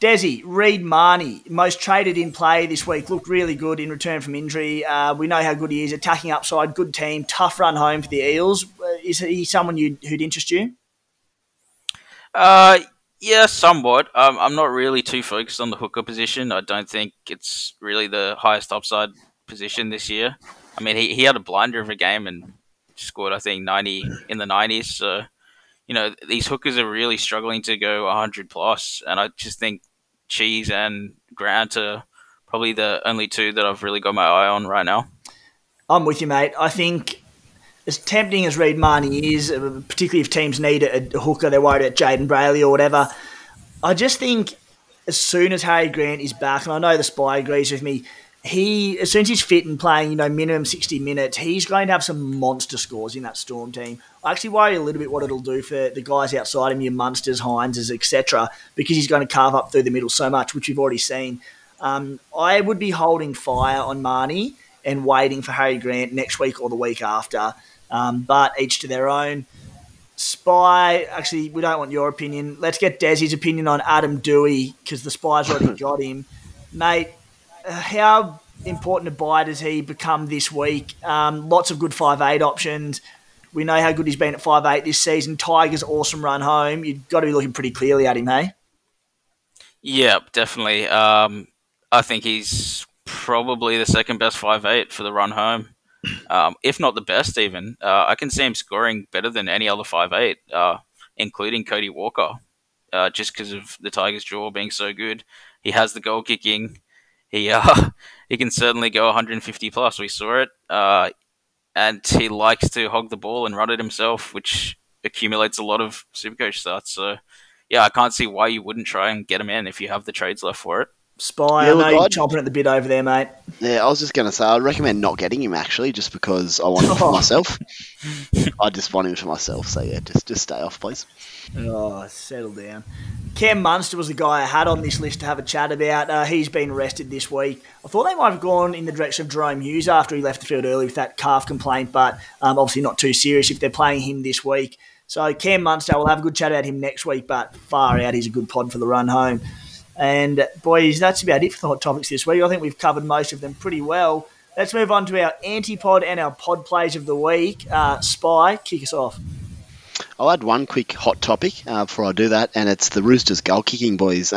Desi, Reid Marnie, most traded in play this week, looked really good in return from injury. We know how good he is, attacking upside, good team, tough run home for the Eels. Is he someone who'd interest you? Yeah, somewhat. I'm not really too focused on the hooker position. I don't think it's really the highest upside position this year. I mean, he had a blinder of a game and scored, I think, 90 in the 90s, so... You know, these hookers are really struggling to go 100 plus, and I just think Cheese and Grant are probably the only two that I've really got my eye on right now. I'm with you, mate. I think as tempting as Reid Marnie is, particularly if teams need a hooker, they're worried about Jaden Brayley or whatever. I just think as soon as Harry Grant is back, and I know the Spy agrees with me, as soon as he's fit and playing, you know, minimum 60 minutes, he's going to have some monster scores in that Storm team. I actually worry a little bit what it'll do for the guys outside him, your Munsters, Hines, etc., because he's going to carve up through the middle so much, which we've already seen. I would be holding fire on Marnie and waiting for Harry Grant next week or the week after, but each to their own. Spy, actually, we don't want your opinion. Let's get Desi's opinion on Adam Doueihi, because the Spy's already got him. Mate, how important a buy does he become this week? Lots of good 5'8 options. We know how good he's been at 5'8 this season. Tigers, awesome run home. You've got to be looking pretty clearly at him, hey? Yeah, definitely. I think he's probably the second best 5'8 for the run home, if not the best even. I can see him scoring better than any other 5'8, including Cody Walker, just because of the Tigers' draw being so good. He has the goal kicking. He can certainly go 150 plus. We saw it, and he likes to hog the ball and run it himself, which accumulates a lot of Supercoach starts. So, yeah, I can't see why you wouldn't try and get him in if you have the trades left for it. Spy, yeah, I know you're chomping at the bit over there, mate. Yeah, I was just going to say, I'd recommend not getting him, actually, just because I want him for myself. I just want him for myself, so yeah, just stay off, please. Oh, settle down. Cam Munster was the guy I had on this list to have a chat about. He's been rested this week. I thought they might have gone in the direction of Jerome Hughes after he left the field early with that calf complaint, but obviously not too serious if they're playing him this week. So Cam Munster, we'll have a good chat about him next week, but far out, he's a good pod for the run home. And, boys, that's about it for the hot topics this week. I think we've covered most of them pretty well. Let's move on to our antipod and our pod plays of the week. Spy, kick us off. I'll add one quick hot topic before I do that, and it's the Roosters' goal-kicking, boys.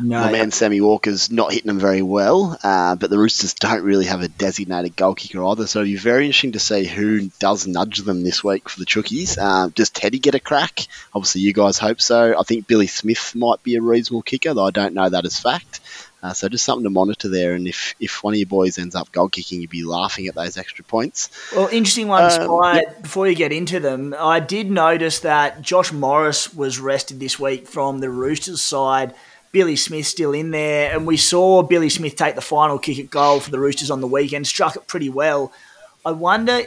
Man Sammy Walker's not hitting them very well, but the Roosters don't really have a designated goal kicker either, so it'll be very interesting to see who does nudge them this week for the Chookies. Does Teddy get a crack? Obviously, you guys hope so. I think Billy Smith might be a reasonable kicker, though I don't know that as fact. So just something to monitor there, and if one of your boys ends up goal kicking, you'd be laughing at those extra points. Well, interesting one, Spy. Yeah. Before you get into them, I did notice that Josh Morris was rested this week from the Roosters side. Billy Smith still in there, and we saw Billy Smith take the final kick at goal for the Roosters on the weekend, struck it pretty well. I wonder,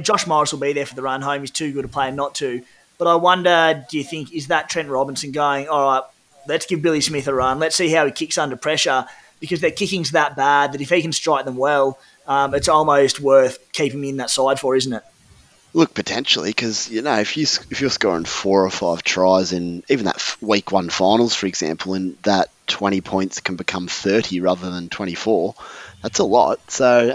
Josh Morris will be there for the run home, he's too good a player not to, but I wonder, do you think, is that Trent Robinson going, all right, let's give Billy Smith a run. Let's see how he kicks under pressure, because their kicking's that bad that if he can strike them well, it's almost worth keeping him in that side for, isn't it? Look, potentially, because, you know, if you're scoring 4 or 5 tries in even that week one finals, for example, and that 20 points can become 30 rather than 24, that's a lot. So,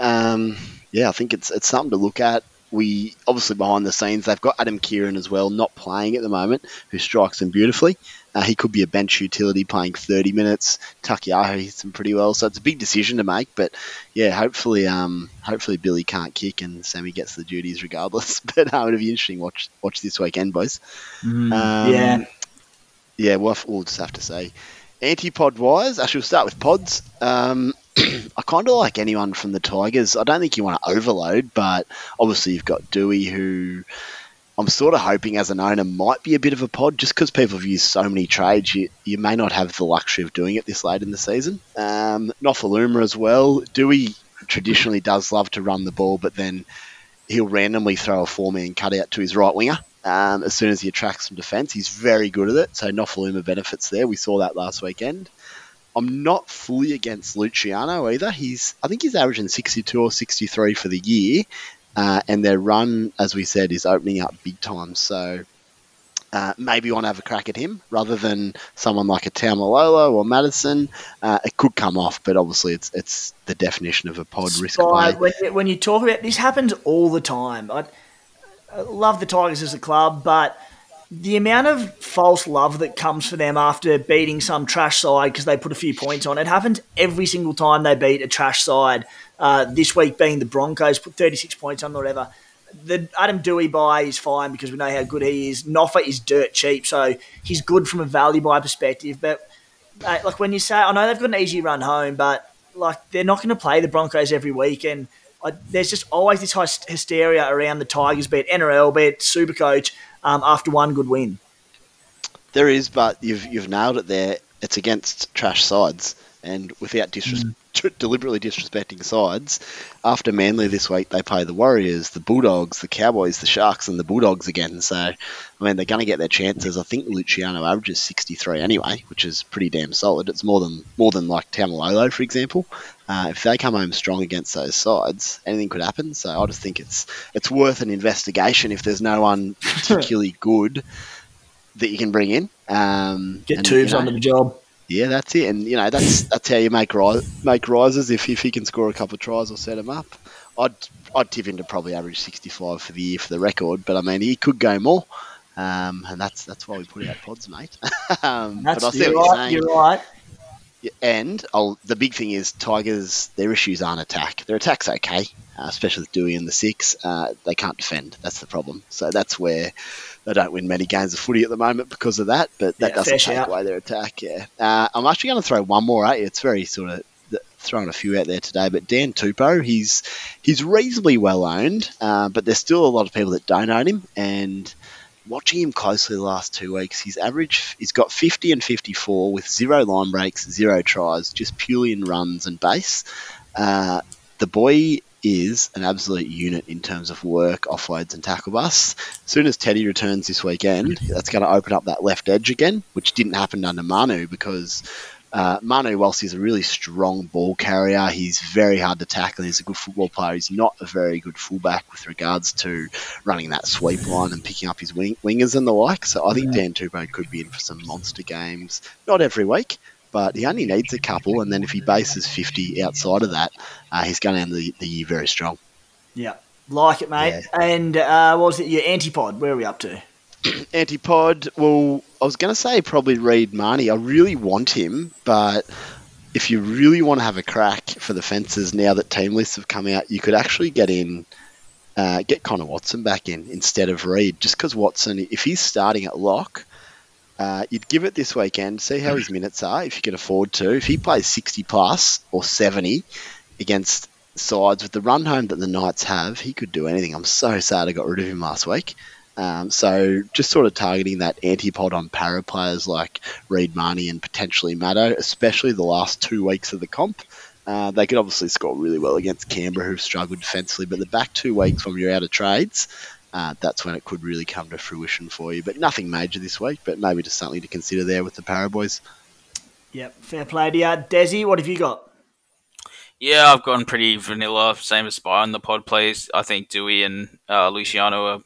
yeah, I think it's something to look at. We obviously, behind the scenes, they've got Adam Kieran as well, not playing at the moment, who strikes them beautifully. He could be a bench utility playing 30 minutes. Takiyaho hits him pretty well, so it's a big decision to make. But yeah, hopefully Billy can't kick and Sammy gets the duties regardless. But it'll be interesting watch this weekend, boys. Yeah. We'll just have to say, antipod wise, I shall start with pods. I kind of like anyone from the Tigers. I don't think you want to overload, but obviously you've got Dewey, who I'm sort of hoping as an owner might be a bit of a pod, just because people have used so many trades. You may not have the luxury of doing it this late in the season. Nofaluma as well. Dewey traditionally does love to run the ball, but then he'll randomly throw a 4-man cutout to his right winger as soon as he attracts some defence. He's very good at it, so Nofaluma benefits there. We saw that last weekend. I'm not fully against Luciano either. I think he's averaging 62 or 63 for the year, and their run, as we said, is opening up big time. So maybe you want to have a crack at him rather than someone like a Taumalolo or Madison. It could come off, but obviously it's the definition of a pod risk play. When you talk about this, happens all the time. I love the Tigers as a club, but the amount of false love that comes for them after beating some trash side because they put a few points on, it happens every single time they beat a trash side. This week being the Broncos, put 36 points on or whatever. The Adam Doueihi buy is fine because we know how good he is. Noffa is dirt cheap, so he's good from a value buy perspective. But like when you say, I know they've got an easy run home, but like they're not going to play the Broncos every week, and there's just always this hysteria around the Tigers, be it NRL, be it Supercoach, after one good win. There is, but you've nailed it there. It's against trash sides, and without deliberately disrespecting sides, after Manly this week, they play the Warriors, the Bulldogs, the Cowboys, the Sharks, and the Bulldogs again. So, I mean, they're going to get their chances. I think Luciano averages 63 anyway, which is pretty damn solid. It's more than like Taumalolo, for example. If they come home strong against those sides, anything could happen. So I just think it's worth an investigation if there's no one particularly good that you can bring in. Get Tubes onto the job. Yeah, that's it. And, you know, that's how you make rises if he can score a couple of tries or set him up. I'd tip him to probably average 65 for the year for the record, but, I mean, he could go more. And that's why we put out pods, mate. But I see what you're saying. You're right. And the big thing is Tigers, their issues aren't attack. Their attack's okay, especially with Dewey and the six. They can't defend. That's the problem. So that's where they don't win many games of footy at the moment because of that, but that doesn't take away their attack. Yeah, I'm actually going to throw one more at you. It's very sort of throwing a few out there today, but Dan Tupou, he's reasonably well owned, but there's still a lot of people that don't own him, and watching him closely the last 2 weeks, he's got 50 and 54 with 0 line breaks, 0 tries, just purely in runs and base. The boy is an absolute unit in terms of work, offloads and tackle busts. As soon as Teddy returns this weekend, that's going to open up that left edge again, which didn't happen under Manu because Manu, whilst he's a really strong ball carrier, he's very hard to tackle. He's a good football player. He's not a very good fullback with regards to running that sweep line and picking up his wingers and the like. So I think Dan Tupou could be in for some monster games. Not every week, but he only needs a couple. And then if he bases 50 outside of that, he's going to end the year very strong. Yeah, like it, mate. Yeah. And what was it? Your antipod. Where are we up to? Antipod, well, I was going to say probably Reid Marnie. I really want him, but if you really want to have a crack for the fences now that team lists have come out, you could actually get Connor Watson back in instead of Reid, just because Watson, if he's starting at lock, you'd give it this weekend, see how his minutes are, if you can afford to. If he plays 60-plus or 70 against sides with the run home that the Knights have, he could do anything. I'm so sad I got rid of him last week. So just sort of targeting that antipod on para players like Reid Marnie and potentially Matto, especially the last 2 weeks of the comp. They could obviously score really well against Canberra, who've struggled defensively, but the back 2 weeks when you're out of trades, that's when it could really come to fruition for you. But nothing major this week, but maybe just something to consider there with the para boys. Yep, fair play to you. Desi, what have you got? Yeah, I've gone pretty vanilla, same as Spy on the pod plays. I think Dewey and Luciano are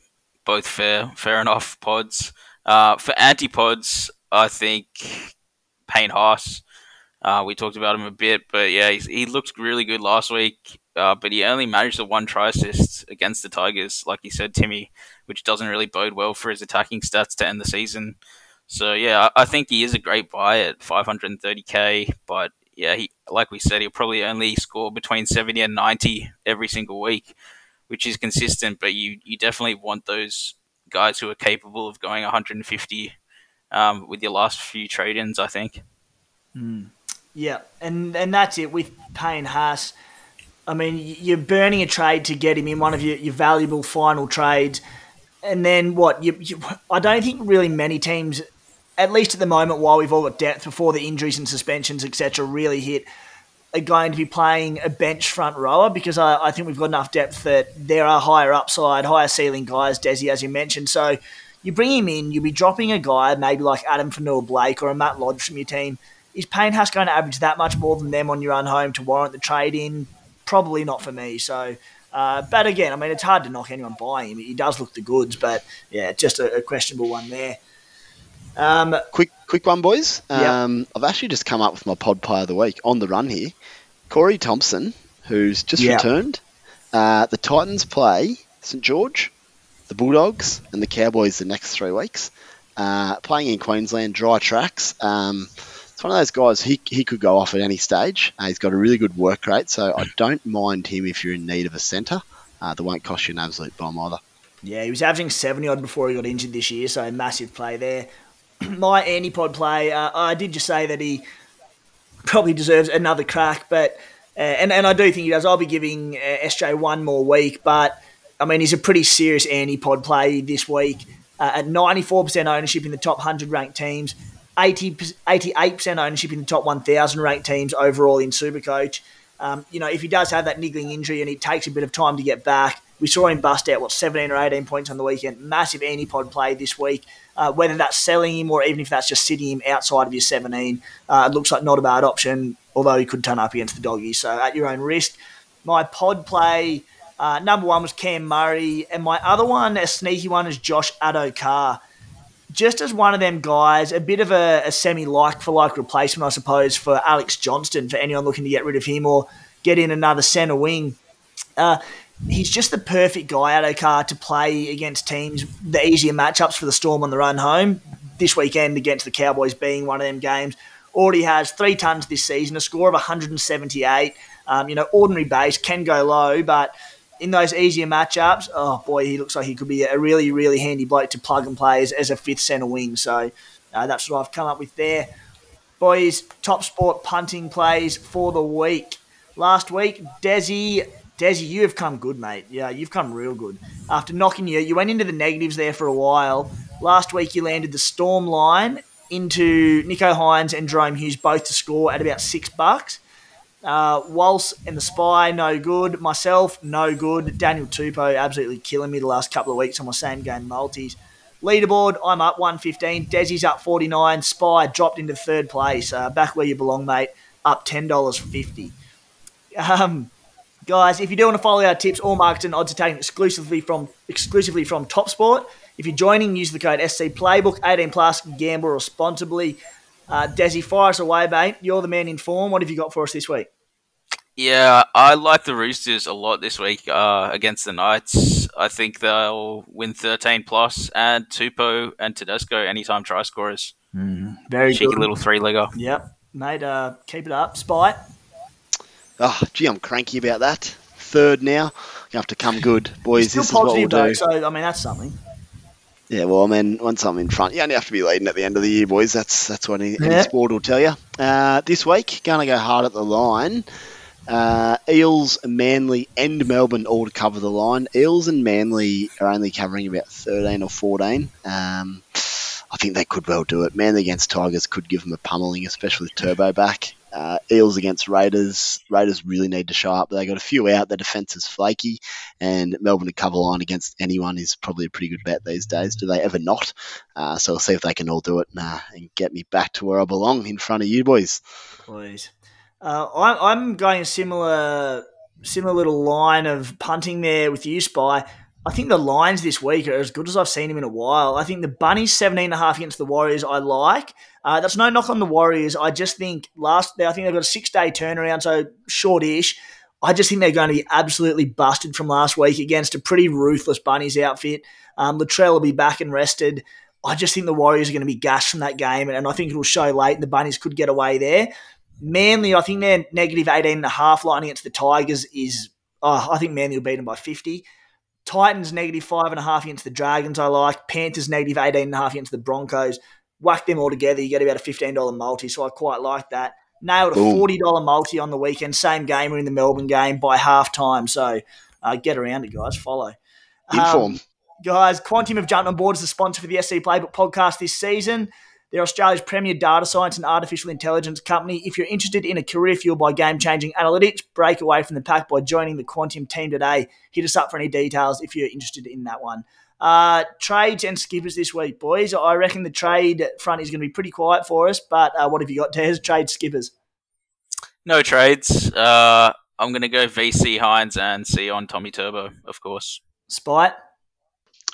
both fair enough pods. For antipods, I think Payne Haas. We talked about him a bit, but yeah, he looked really good last week, but he only managed the one try assist against the Tigers, like you said, Timmy, which doesn't really bode well for his attacking stats to end the season. So yeah, I think he is a great buy at 530k, but yeah, he, like we said, he'll probably only score between 70 and 90 every single week, which is consistent, but you definitely want those guys who are capable of going 150 with your last few trade-ins, I think. Mm. Yeah, and that's it with Payne Haas. I mean, you're burning a trade to get him in one of your valuable final trades. And then what? I don't think really many teams, at least at the moment, while we've all got depth before the injuries and suspensions, etc., really hit, are going to be playing a bench front rower, because I think we've got enough depth that there are higher upside, higher ceiling guys, Desi, as you mentioned. So you bring him in, you'll be dropping a guy, maybe like Adam Fanua-Blake or a Matt Lodge from your team. Is Payne Haas going to average that much more than them on your own home to warrant the trade-in? Probably not for me. So, but again, I mean, it's hard to knock anyone by him. He does look the goods, but yeah, just a questionable one there. Quick one, boys. Yep. I've actually just come up with my pod pie of the week on the run here. Corey Thompson, who's just returned. The Titans play St. George, the Bulldogs, and the Cowboys the next 3 weeks. Playing in Queensland, dry tracks. It's one of those guys, he could go off at any stage. He's got a really good work rate, so I don't mind him if you're in need of a centre. That won't cost you an absolute bomb either. Yeah, he was averaging 70-odd before he got injured this year, so massive play there. My antipod play, I did just say that he probably deserves another crack, but and I do think he does. I'll be giving SJ one more week, but, I mean, he's a pretty serious antipod play this week. At 94% ownership in the top 100 ranked teams, 88% ownership in the top 1,000 ranked teams overall in Supercoach. You know, if he does have that niggling injury and it takes a bit of time to get back, we saw him bust out, 17 or 18 points on the weekend. Massive antipod play this week. Whether that's selling him or even if that's just sitting him outside of your 17, it looks like not a bad option, although he could turn up against the Doggies. So at your own risk. My pod play, number one was Cam Murray, and my other one, a sneaky one, is Josh Addo-Carr. Just as one of them guys, a bit of a semi-like-for-like replacement, I suppose, for Alex Johnston, for anyone looking to get rid of him or get in another centre wing. He's just the perfect guy, Addo-Carr, to play against teams, the easier matchups for the Storm on the run home. This weekend against the Cowboys being one of them games. Already has 3 tons this season, a score of 178. You know, ordinary base, can go low, but in those easier matchups, oh boy, he looks like he could be a really, really handy bloke to plug and play as a fifth centre wing. So that's what I've come up with there. Boys, top sport punting plays for the week. Last week, Desi, you have come good, mate. Yeah, you've come real good. After knocking you went into the negatives there for a while. Last week, you landed the Storm line into Nicho Hynes and Jerome Hughes both to score at about $6. Walsh and the Spy, no good. Myself, no good. Daniel Tupou absolutely killing me the last couple of weeks on my same-game multis. Leaderboard, I'm up 115. Desi's up 49. Spy dropped into third place. Back where you belong, mate. Up $10.50. Guys, if you do want to follow our tips, all markets and odds are taken exclusively from TopSport. If you're joining, use the code SC Playbook, 18+, gamble responsibly. Desi, fire us away, mate. You're the man in form. What have you got for us this week? Yeah, I like the Roosters a lot this week against the Knights. I think they'll win 13+, and Tupou and Tedesco anytime try scorers. Very cheeky good. Little three-legger. Yep, mate. Keep it up, Spite. Oh, gee, I'm cranky about that. Third now. You have to come good, boys. This is what we'll do. So, I mean, that's something. Yeah, well, I mean, once I'm in front, you only have to be leading at the end of the year, boys. That's what any sport will tell you. This week, going to go hard at the line. Eels, Manly and Melbourne all to cover the line. Eels and Manly are only covering about 13 or 14. I think they could well do it. Manly against Tigers could give them a pummeling, especially with Turbo back. Eels against Raiders. Raiders really need to show up. They got a few out. Their defence is flaky, and Melbourne to cover line against anyone is probably a pretty good bet these days. Do they ever not? So we'll see if they can all do it and get me back to where I belong in front of you boys. Please, I'm going a similar little line of punting there with you, Spy. I think the lines this week are as good as I've seen him in a while. I think the Bunnies 17.5 against the Warriors I like. That's no knock on the Warriors. I just think I think they've got a 6-day turnaround, so short-ish. I just think they're going to be absolutely busted from last week against a pretty ruthless Bunnies outfit. Luttrell will be back and rested. I just think the Warriors are going to be gashed from that game, and I think it'll show late and the Bunnies could get away there. Manly, I think their negative 18.5 line against the Tigers is I think Manly will beat them by 50. Titans negative 5.5 against the Dragons I like. Panthers negative 18.5 against the Broncos. Whack them all together, you get about a $15 multi, so I quite like that. Nailed a $40 multi on the weekend, same game in the Melbourne game by halftime, so get around it, guys. Follow. Inform. Guys, Quantium have jumped on board as the sponsor for the SC Playbook podcast this season. They're Australia's premier data science and artificial intelligence company. If you're interested in a career fueled by game-changing analytics, break away from the pack by joining the Quantium team today. Hit us up for any details if you're interested in that one. Trades and skippers this week, boys. I reckon the trade front is going to be pretty quiet for us, but what have you got, Tez? Trade skippers? No trades. I'm going to go VC Hynes and C on Tommy Turbo, of course. Spite?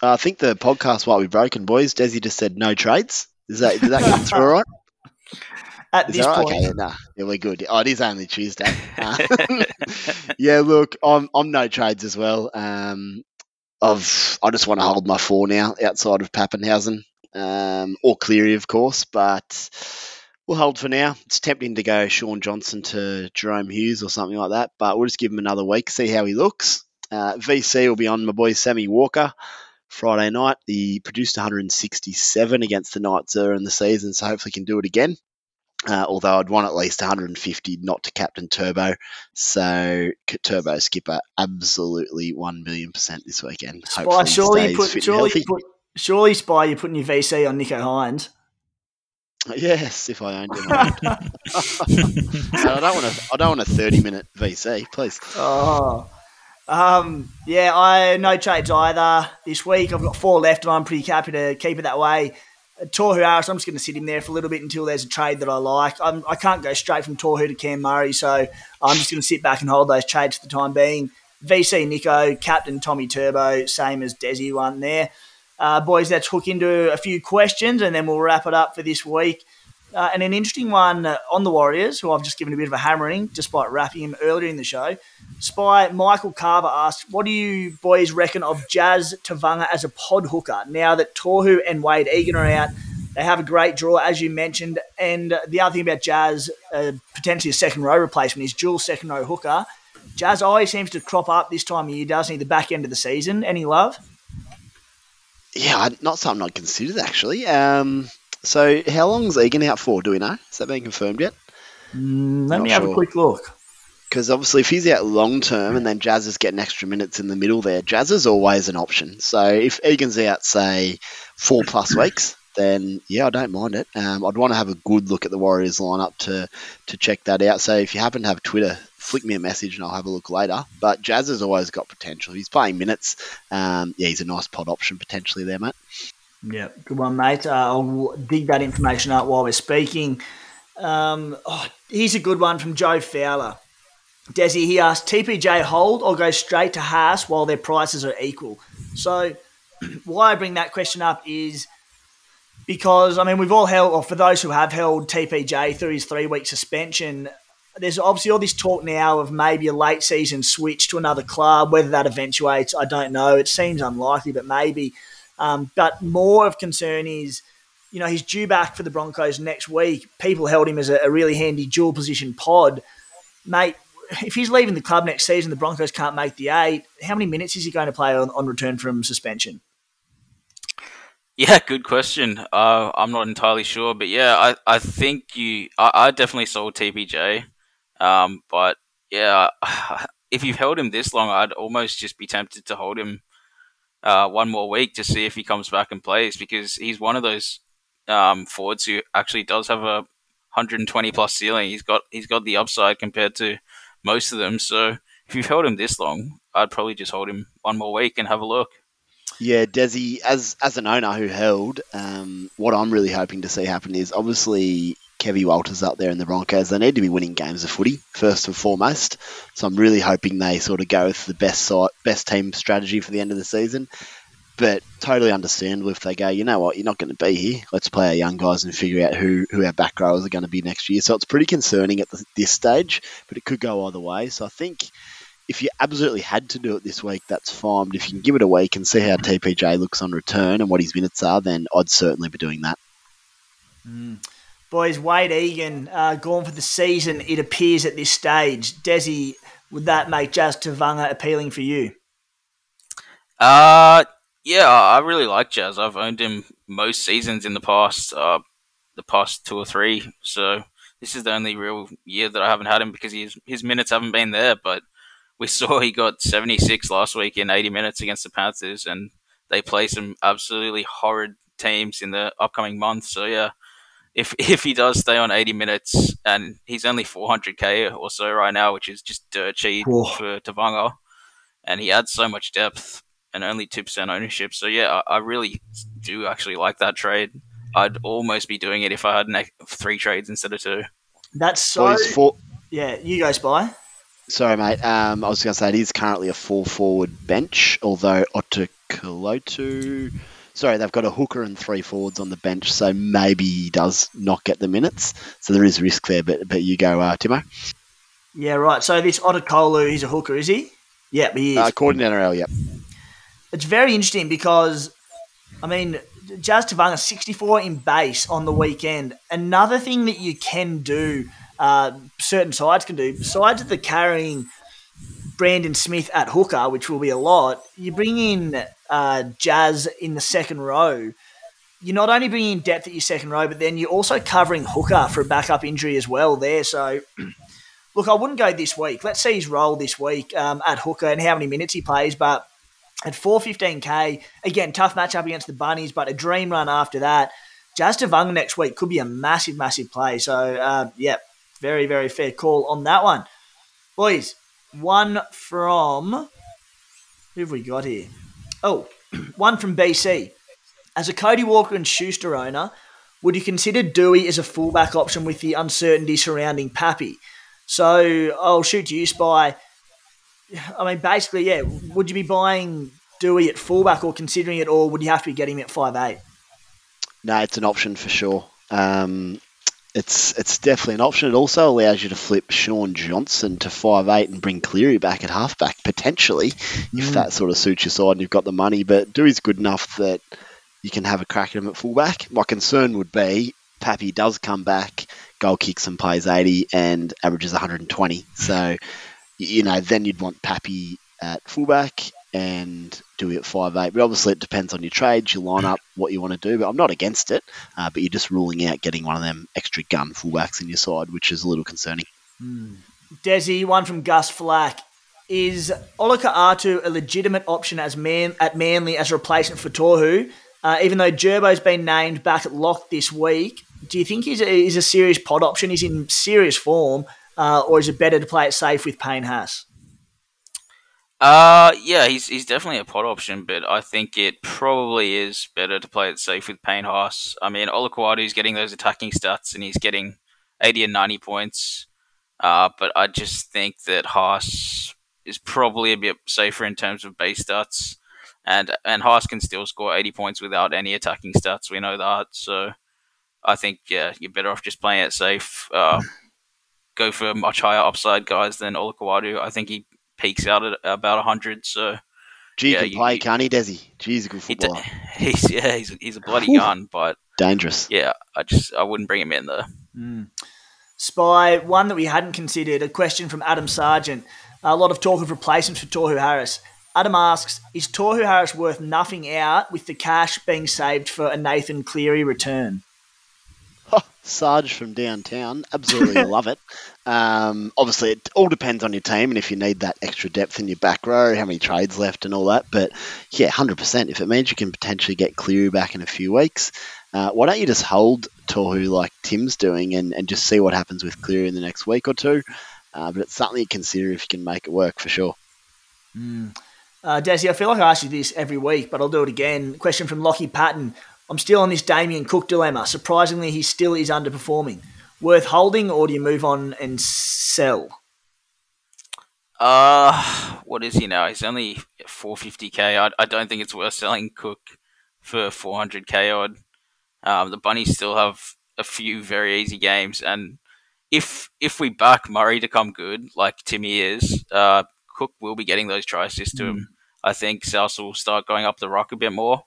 I think the podcast might be broken, boys. Desi just said no trades. Does that get through all right? At this point. Okay, yeah, we're good. Oh, it is only Tuesday. Yeah, look, I'm no trades as well. I just want to hold my four now outside of Pappenhausen or Cleary, of course, but we'll hold for now. It's tempting to go Sean Johnson to Jerome Hughes or something like that, but we'll just give him another week, see how he looks. VC will be on my boy Sammy Walker Friday night. He produced 167 against the Knights earlier in the season, so hopefully can do it again. Although I'd want at least 150 not to captain Turbo. So Turbo skipper absolutely 1 million% this weekend. Spy, surely Spy, you're putting your VC on Nicho Hynes. Yes, if I owned him. I don't want a 30-minute VC, please. Oh. I no trades either this week. I've got four left, and I'm pretty happy to keep it that way. Toru Harris, I'm just going to sit him there for a little bit until there's a trade that I like. I can't go straight from Toru to Cam Murray, so I'm just going to sit back and hold those trades for the time being. VC Nicho, captain Tommy Turbo, same as Desi one there. Boys, let's hook into a few questions, and then we'll wrap it up for this week. And an interesting one on the Warriors, who I've just given a bit of a hammering, despite wrapping him earlier in the show. Spy, Michael Carver asked, what do you boys reckon of Jazz Tavanga as a pod hooker? Now that Toru and Wade Egan are out, they have a great draw, as you mentioned. And the other thing about Jazz, potentially a second-row replacement, is dual second-row hooker. Jazz always seems to crop up this time of year, doesn't he, the back end of the season? Any love? Yeah, not something I'd considered, actually. So how long's Egan out for? Do we know? Has that been confirmed yet? Let me have a quick look. Because obviously if he's out long term and then Jazz is getting extra minutes in the middle there, Jazz is always an option. So if Egan's out, say, 4+ weeks, then, yeah, I don't mind it. I'd want to have a good look at the Warriors lineup to check that out. So if you happen to have Twitter, flick me a message and I'll have a look later. But Jazz has always got potential. He's playing minutes. He's a nice pod option potentially there, mate. Yeah, good one, mate. I'll dig that information up while we're speaking. Here's a good one from Joe Fowler. Desi, he asked, TPJ hold or go straight to Haas while their prices are equal? So why I bring that question up is because, I mean, we've all held, or for those who have held TPJ through his 3-week suspension, there's obviously all this talk now of maybe a late season switch to another club. Whether that eventuates, I don't know. It seems unlikely, but maybe. But more of concern is, you know, he's due back for the Broncos next week. People held him as a really handy dual position pod. Mate, if he's leaving the club next season, the Broncos can't make the 8. How many minutes is he going to play on return from suspension? Yeah, good question. I'm not entirely sure. But, yeah, I think I definitely sold TPJ. But, yeah, if you've held him this long, I'd almost just be tempted to hold him one more week to see if he comes back and plays, because he's one of those forwards who actually does have a 120+ ceiling. He's got the upside compared to most of them. So if you've held him this long, I'd probably just hold him one more week and have a look. Yeah, Desi, as an owner who held, what I'm really hoping to see happen is obviously Kevy Walters up there in the Broncos. They need to be winning games of footy, first and foremost. So I'm really hoping they sort of go with the best team strategy for the end of the season. But totally understandable if they go, you know what, you're not going to be here. Let's play our young guys and figure out who our back rowers are going to be next year. So it's pretty concerning at this stage, but it could go either way. So I think if you absolutely had to do it this week, that's fine. But if you can give it a week and see how TPJ looks on return and what his minutes are, then I'd certainly be doing that. Mm. Boys, Wade Egan gone for the season, it appears at this stage. Desi, would that make Jazz Tavanga appealing for you? Yeah, I really like Jazz. I've owned him most seasons in the past two or three. So this is the only real year that I haven't had him because his minutes haven't been there. But we saw he got 76 last week in 80 minutes against the Panthers, and they play some absolutely horrid teams in the upcoming month. So yeah, if he does stay on 80 minutes, and he's only 400k or so right now, which is just dirt cheap for Tavanga, and he adds so much depth. And only 2% ownership. So, yeah, I really do actually like that trade. I'd almost be doing it if I had three trades instead of two. That's so... Boys, yeah, you guys buy. Sorry, mate. I was going to say it is currently a four-forward bench, although Otukolotu... Sorry, they've got a hooker and three forwards on the bench, so maybe he does not get the minutes. So there is risk there, but you go, Timo. Yeah, right. So this Otukolu, he's a hooker, is he? Yep, he is. According to NRL, yep. It's very interesting because, I mean, Jazz Tavanga 64 in base on the weekend. Another thing that you can do, certain sides can do, besides the carrying Brandon Smith at hooker, which will be a lot, you bring in Jazz in the second row. You're not only bringing in depth at your second row, but then you're also covering hooker for a backup injury as well there. So, look, I wouldn't go this week. Let's see his role this week at hooker and how many minutes he plays, but... At 415k, again, tough matchup against the Bunnies, but a dream run after that. Jazz Tavanga next week could be a massive, massive play. So, yeah, very, very fair call on that one. Boys, one from – who have we got here? Oh, one from BC. As a Cody Walker and Schuster owner, would you consider Dewey as a fullback option with the uncertainty surrounding Pappy? So I'll shoot to you, Spy. I mean, basically, yeah, would you be buying Dewey at fullback or considering it, or would you have to be getting him at 5'8"? No, it's an option for sure. It's definitely an option. It also allows you to flip Sean Johnson to 5'8" and bring Cleary back at halfback, potentially, if that sort of suits your side and you've got the money. But Dewey's good enough that you can have a crack at him at fullback. My concern would be Pappy does come back, goal kicks and plays 80 and averages 120. So... You know, then you'd want Pappy at fullback and Dewey at 5'8". But obviously it depends on your trades, your lineup, what you want to do. But I'm not against it, but you're just ruling out getting one of them extra gun fullbacks in your side, which is a little concerning. Desi, one from Gus Flack. Is Olika Atu a legitimate option at Manly as a replacement for Tohu? Even though Gerbo's been named back at lock this week, do you think he's a serious pod option? He's in serious form. Or is it better to play it safe with Payne Haas? Yeah, he's definitely a pod option, but I think it probably is better to play it safe with Payne Haas. I mean, Olaquadu's getting those attacking stats and he's getting 80 and 90 points. But I just think that Haas is probably a bit safer in terms of base stats. And Haas can still score 80 points without any attacking stats. We know that. So I think, yeah, you're better off just playing it safe. Go for much higher upside guys than Olaqualu. I think he peaks out at about 100. So, G can play, can't he, Desi? G's a good footballer. He's a bloody gun, but dangerous. Yeah, I wouldn't bring him in there. Spy, one that we hadn't considered. A question from Adam Sargent. A lot of talk of replacements for Tohu Harris. Adam asks, is Tohu Harris worth nothing out with the cash being saved for a Nathan Cleary return? Sarge from downtown, absolutely love it. Obviously, it all depends on your team and if you need that extra depth in your back row, how many trades left and all that. But, yeah, 100%. If it means you can potentially get Cleary back in a few weeks, why don't you just hold Tohu like Tim's doing and just see what happens with Cleary in the next week or two? But it's something you consider if you can make it work for sure. Desi, I feel like I ask you this every week, but I'll do it again. Question from Lockie Patton. I'm still on this Damien Cook dilemma. Surprisingly, he still is underperforming. worth holding, or do you move on and sell? What is he now? He's only $450K. I don't think it's worth selling Cook for $400K odd. The Bunnies still have a few very easy games, and if we back Murray to come good, like Timmy is, Cook will be getting those try assists to him. I think South will start going up the rock a bit more.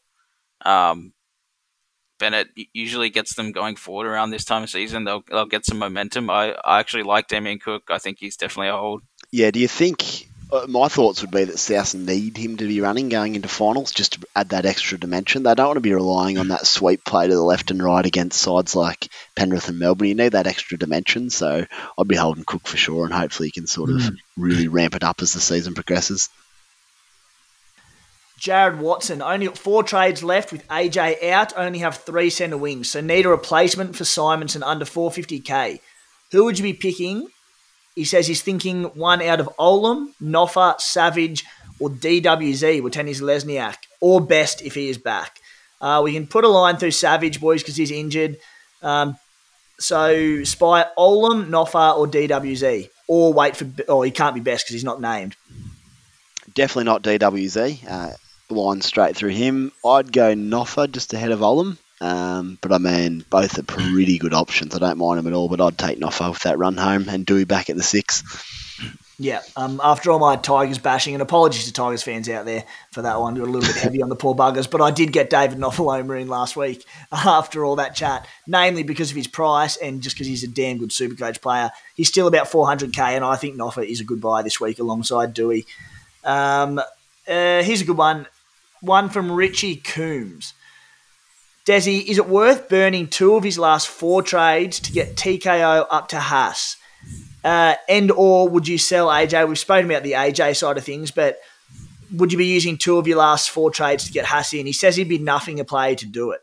Bennett usually gets them going forward around this time of season. They'll get some momentum. I actually like Damien Cook. I think he's definitely a hold. Yeah, do you think... my thoughts would be that South need him to be running going into finals just to add that extra dimension. They don't want to be relying on that sweep play to the left and right against sides like Penrith and Melbourne. You need that extra dimension, so I'd be holding Cook for sure, and hopefully he can sort of really ramp it up as the season progresses. Jared Watson, only 4 trades left with AJ out, only have 3 centre wings, so need a replacement for Simonson under $450K. Who would you be picking? He says he's thinking one out of Olam, Noffa, Savage, or DWZ, Wetenis Lesniak, or Best if he is back. We can put a line through Savage, boys, because he's injured. So spy Olam, Noffa, or DWZ, or wait for – oh, he can't be Best because he's not named. Definitely not DWZ. Line straight through him. I'd go Noffa just ahead of Olam. But I mean, both are pretty good options. I don't mind them at all, but I'd take Noffa with that run home and Dewey back at the 6. Yeah, after all my Tigers bashing, and apologies to Tigers fans out there for that one, you're a little bit heavy on the poor buggers, but I did get David Nofaluma in last week after all that chat, namely because of his price and just because he's a damn good Supercoach player. He's still about $400K, and I think Noffa is a good buy this week alongside Dewey. Here's a good one. One from Richie Coombs. Desi, is it worth burning 2 of his last 4 trades to get TKO up to Haas? And or would you sell AJ? We've spoken about the AJ side of things, but would you be using 2 of your last 4 trades to get Haas in? He says he'd be nothing a play to do it.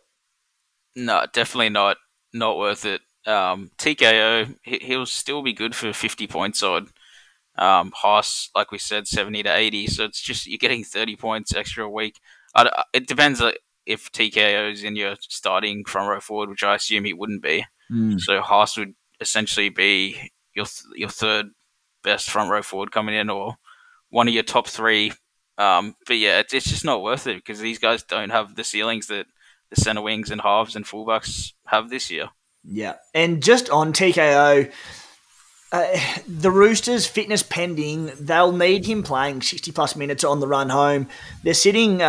No, definitely not. Not worth it. TKO, he'll still be good for 50 points odd. Haas, like we said, 70 to 80. So it's just you're getting 30 points extra a week. It depends on... if TKO is in your starting front row forward, which I assume he wouldn't be. So Haas would essentially be your third best front row forward coming in, or one of your top 3. But yeah, it's just not worth it because these guys don't have the ceilings that the centre wings and halves and fullbacks have this year. Yeah. And just on TKO, the Roosters, fitness pending, they'll need him playing 60-plus minutes on the run home. They're sitting in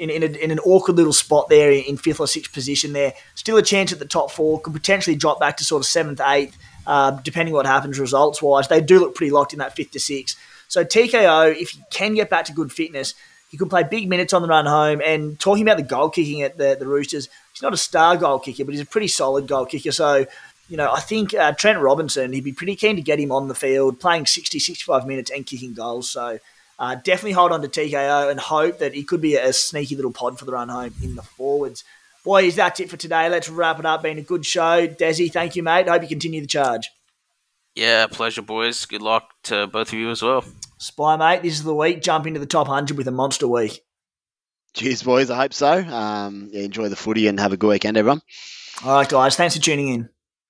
an awkward little spot there in 5th or 6th position there. Still a chance at the top 4. Could potentially drop back to sort of 7th, 8th, depending what happens results-wise. They do look pretty locked in that 5th to 6th. So TKO, if he can get back to good fitness, he could play big minutes on the run home. And talking about the goal kicking at the Roosters, he's not a star goal kicker, but he's a pretty solid goal kicker. So... you know, I think Trent Robinson, he'd be pretty keen to get him on the field, playing 60, 65 minutes and kicking goals. So definitely hold on to TKO and hope that he could be a sneaky little pod for the run home in the forwards. Boys, that's it for today. Let's wrap it up. Been a good show. Desi, thank you, mate. Hope you continue the charge. Yeah, pleasure, boys. Good luck to both of you as well. Spy, mate, this is the week. Jump into the top 100 with a monster week. Cheers, boys. I hope so. Enjoy the footy and have a good weekend, everyone. All right, guys. Thanks for tuning in.